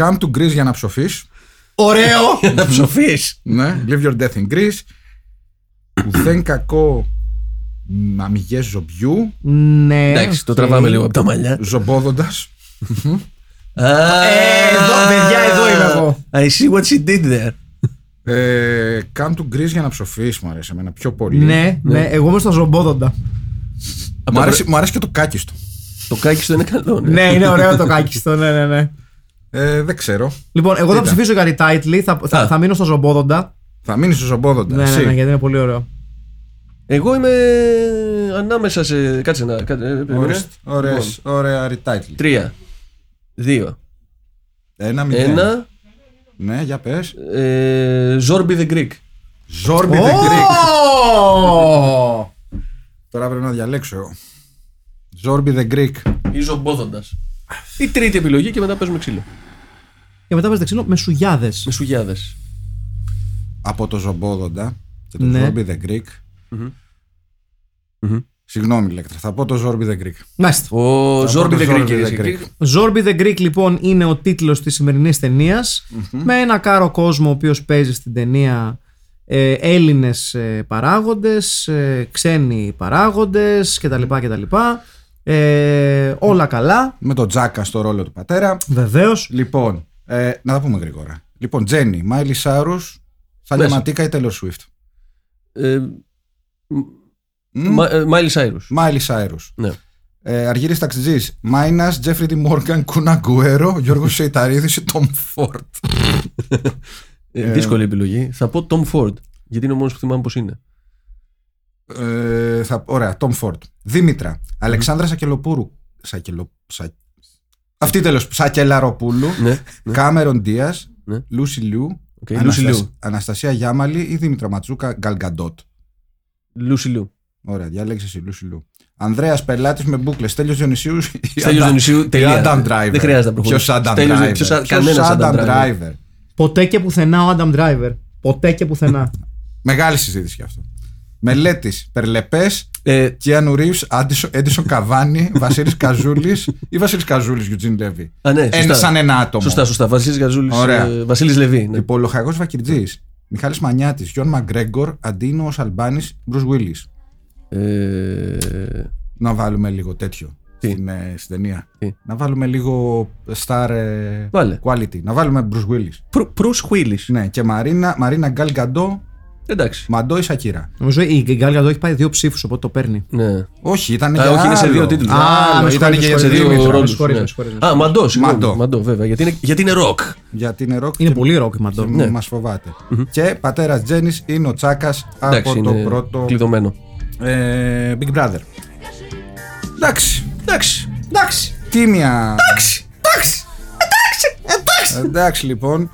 Come to Greece για να ψοφείς. Ωραίο! Για να ψοφείς. Ναι, live your death in Greece. Ουδέν κακό. Αμυγές ζωμπιού. Ναι. Εντάξει, το τραβάμε λίγο από τα μαλλιά. Ζωμπόδοντας. Εδώ, παιδιά, εδώ είμαι εγώ. I see what she did there. Come to Greece για να ψοφείς, μου αρέσει εμένα πιο πολύ. Ναι, ναι, εγώ είμαι στα ζωμπόδοντα. Μου αρέσει και το κάκιστο. Το κάκιστο είναι καλό. Ναι, είναι ωραίο το κάκιστο, ναι, ναι. Δεν ξέρω. Λοιπόν, εγώ θα ψηφίσω για retitle, θα μείνω στα ζωμπόδοντα. Θα μείνεις στο ζωμπόδοντα. Ναι, ναι, γιατί είναι πολύ ωραίο. Εγώ είμαι ανάμεσα σε... Κάτσε να... Ωραία retitle. 3-2-1-0. Ναι, για πες. Zorbie the Greek. Zorbie the Greek. Τώρα πρέπει να διαλέξω εγώ. Zorbie the Greek ή Ζωμπόδοντας. Η τρίτη επιλογή και μετά παίζουμε ξύλο. Και μετά παίζετε ξύλο με σουγιάδες. Με σουγιάδες. Από το Ζωμπόδοντα και το Zorbie the Greek. Συγγνώμη, Λέκτρα, θα πω το Zorbie the Greek. Μάλιστα. Ο Zorbie the Greek. Zorbie the Greek, λοιπόν, είναι ο τίτλος της σημερινής ταινίας. Με ένα κάρο κόσμο ο οποίος παίζει στην ταινία Έλληνες παράγοντες, ξένοι παράγοντες κτλ. Όλα καλά. Με τον Τζάκα στο ρόλο του πατέρα. Βεβαίως. Λοιπόν, να τα πούμε γρήγορα. Λοιπόν, Τζένι, Μάιλι Σάρους, Σαλιαματίκα ή Taylor Swift. Μάιλι Σάιρους. Μάιλι Σάιρους. Αργύρης Ταξιτζής. Μάινας, Τζέφρι Ντι Μόργαν, Κουν Αγκουέρο, Γιώργος Σεϊταρίδης ή Τόμ Φόρντ. Δύσκολη επιλογή. Θα πω Τόμ Φόρντ, γιατί είναι ο μόνος που θυμάμαι πως είναι. Ωραία, Τόμ Φόρντ. Δήμητρα. Αλεξάνδρα Σακελοπούρου. Αυτή τέλος. Σακελαροπούλου. Κάμερον Ντίας. Λούσι Λιου. Αναστασία Γιάμαλη ή Δήμητρα Ματσούκα Γκαλ Γκαντότ. Λούσι Λιου. Ωραία, διάλεξε εσύ, Λούσι Λιου. Ανδρέας Πελάτης με μπούκλες. Τέλειος Διονυσίους ή Adam Driver. Δεν χρειάζεται να προχωρήσει. Ποιος Adam Driver. Ποτέ και πουθενά ο Adam Driver. Ποτέ και πουθενά. Μεγάλη συζήτηση αυτό. Μελέτης, Περλεπές, Κιάνου Ρίβς, Έντισον Καβάνι, Βασίλης Καζούλης ή Βασίλης Καζούλης, Eugene Levy. Α, ναι, σαν ένα άτομο. Σωστά. Βασίλης Καζούλης, Βασίλης Levy. Υπολοχαγός Βακυρτζής, Μιχάλης Μανιάτης, Γιον Μαγκρέγκορ, Αντίνος Αλμπάνης, Μπρους Γουίλις. Να βάλουμε λίγο τέτοιο στην ταινία. Να βάλουμε λίγο star quality. Να βάλουμε Μπρους Γουίλις. Μπρους Γουίλις. Ναι, και Μαρίνα Γκάλ Γκαντό. Εντάξει. Μαντό ή Σακύρα. Νομίζω η Γκάλ Γκαντό έχει πάει 2 ψήφους, οπότε το παίρνει. Ναι. Όχι, ήταν και σε 2 τίτλους. Ήταν και σε 2 ρόλους. Α, Μαντό, βέβαια. Γιατί είναι ροκ. Είναι πολύ ροκ, Μαντό. Μας φοβάται. Και πατέρας Τζένις είναι ο Τσάκας από το πρώτο. Κλειδωμένο. Big Brother. Εντάξει. Τίμια. Εντάξει, λοιπόν.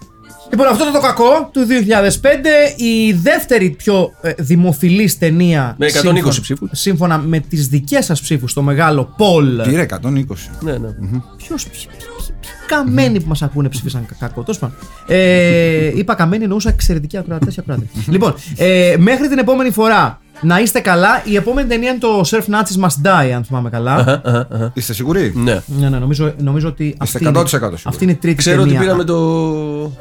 Λοιπόν, αυτό ήταν το κακό του 2005. Η δεύτερη πιο δημοφιλής ταινία. Με 120 ψήφους. Σύμφωνα με τις δικές σας ψήφους, το μεγάλο Πολ. Κύριε, 120. Ναι, ναι. Ποιος. Καμένοι που μας ακούνε ψήφισαν κακό. Τόσο πάνω. Είπα καμένοι, εννοούσα εξαιρετικοί ακροατές και ακροάτες. Λοιπόν, μέχρι την επόμενη φορά. Να είστε καλά. Η επόμενη ταινία είναι το Surf Nazis Must Die, αν θυμάμαι καλά. Είστε σίγουροι? Ναι. Ναι, νομίζω ότι αυτή είναι η τρίτη ταινία. Ξέρω ότι πήραμε το...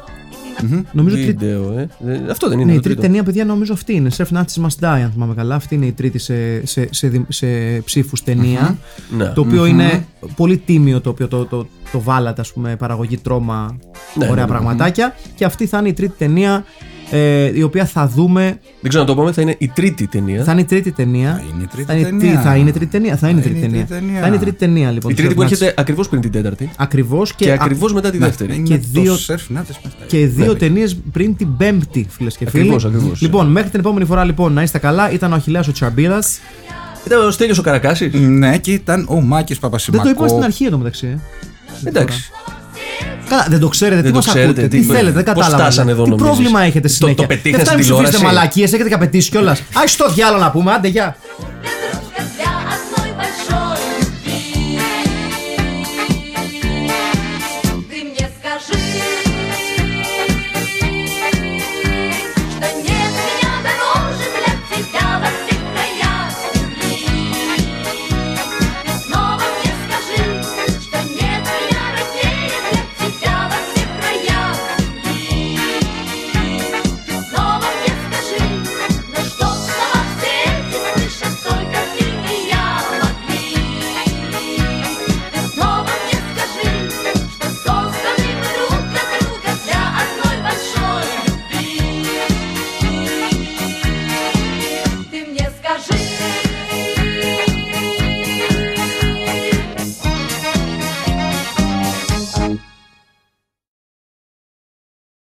Νομίζω βίντεο, αυτό δεν είναι. Ναι, η τρίτη ταινία, παιδιά, νομίζω αυτή είναι. Surf Nazis Must Die, αν θυμάμαι καλά. Αυτή είναι η τρίτη σε ψήφους ταινία. Το οποίο είναι πολύ τίμιο, το οποίο το βάλατε, ας πούμε, παραγωγή Τρόμα. Ωραία πραγματάκια. Και αυτή θα είναι η τρίτη ταινία η οποία θα δούμε. Δεν ξέρω να το πούμε, θα είναι η τρίτη ταινία. Θα είναι η τρίτη ταινία. Θα είναι η τρίτη ταινία, λοιπόν. Η τρίτη που έρχεται ακριβώς πριν την τέταρτη. Ακριβώς και ακριβώς μετά τη δεύτερη. Και δύο ταινίες πριν την πέμπτη, φίλες και φίλοι. Ακριβώς. Λοιπόν, μέχρι την επόμενη φορά, λοιπόν, να είστε καλά. Ήταν ο Αχιλλέας ο Τσαμπίλας. Ήταν ο Στέλιος ο Καρακάσης. Ναι, και ήταν ο Μάκης Παπασημακός. Δεν το είπα στην αρχή εδώ μεταξύ. Εντάξει. Καλά, δεν το ξέρετε, τι μας ακούτε, τι θέλετε, δεν κατάλαβα. Τι πρόβλημα έχετε συνέχεια. Δεν φτάνει να ψηφίσετε μαλακίες, έχετε καπετήσει κιόλας. Ας το διάλογο να πούμε, άντε γεια.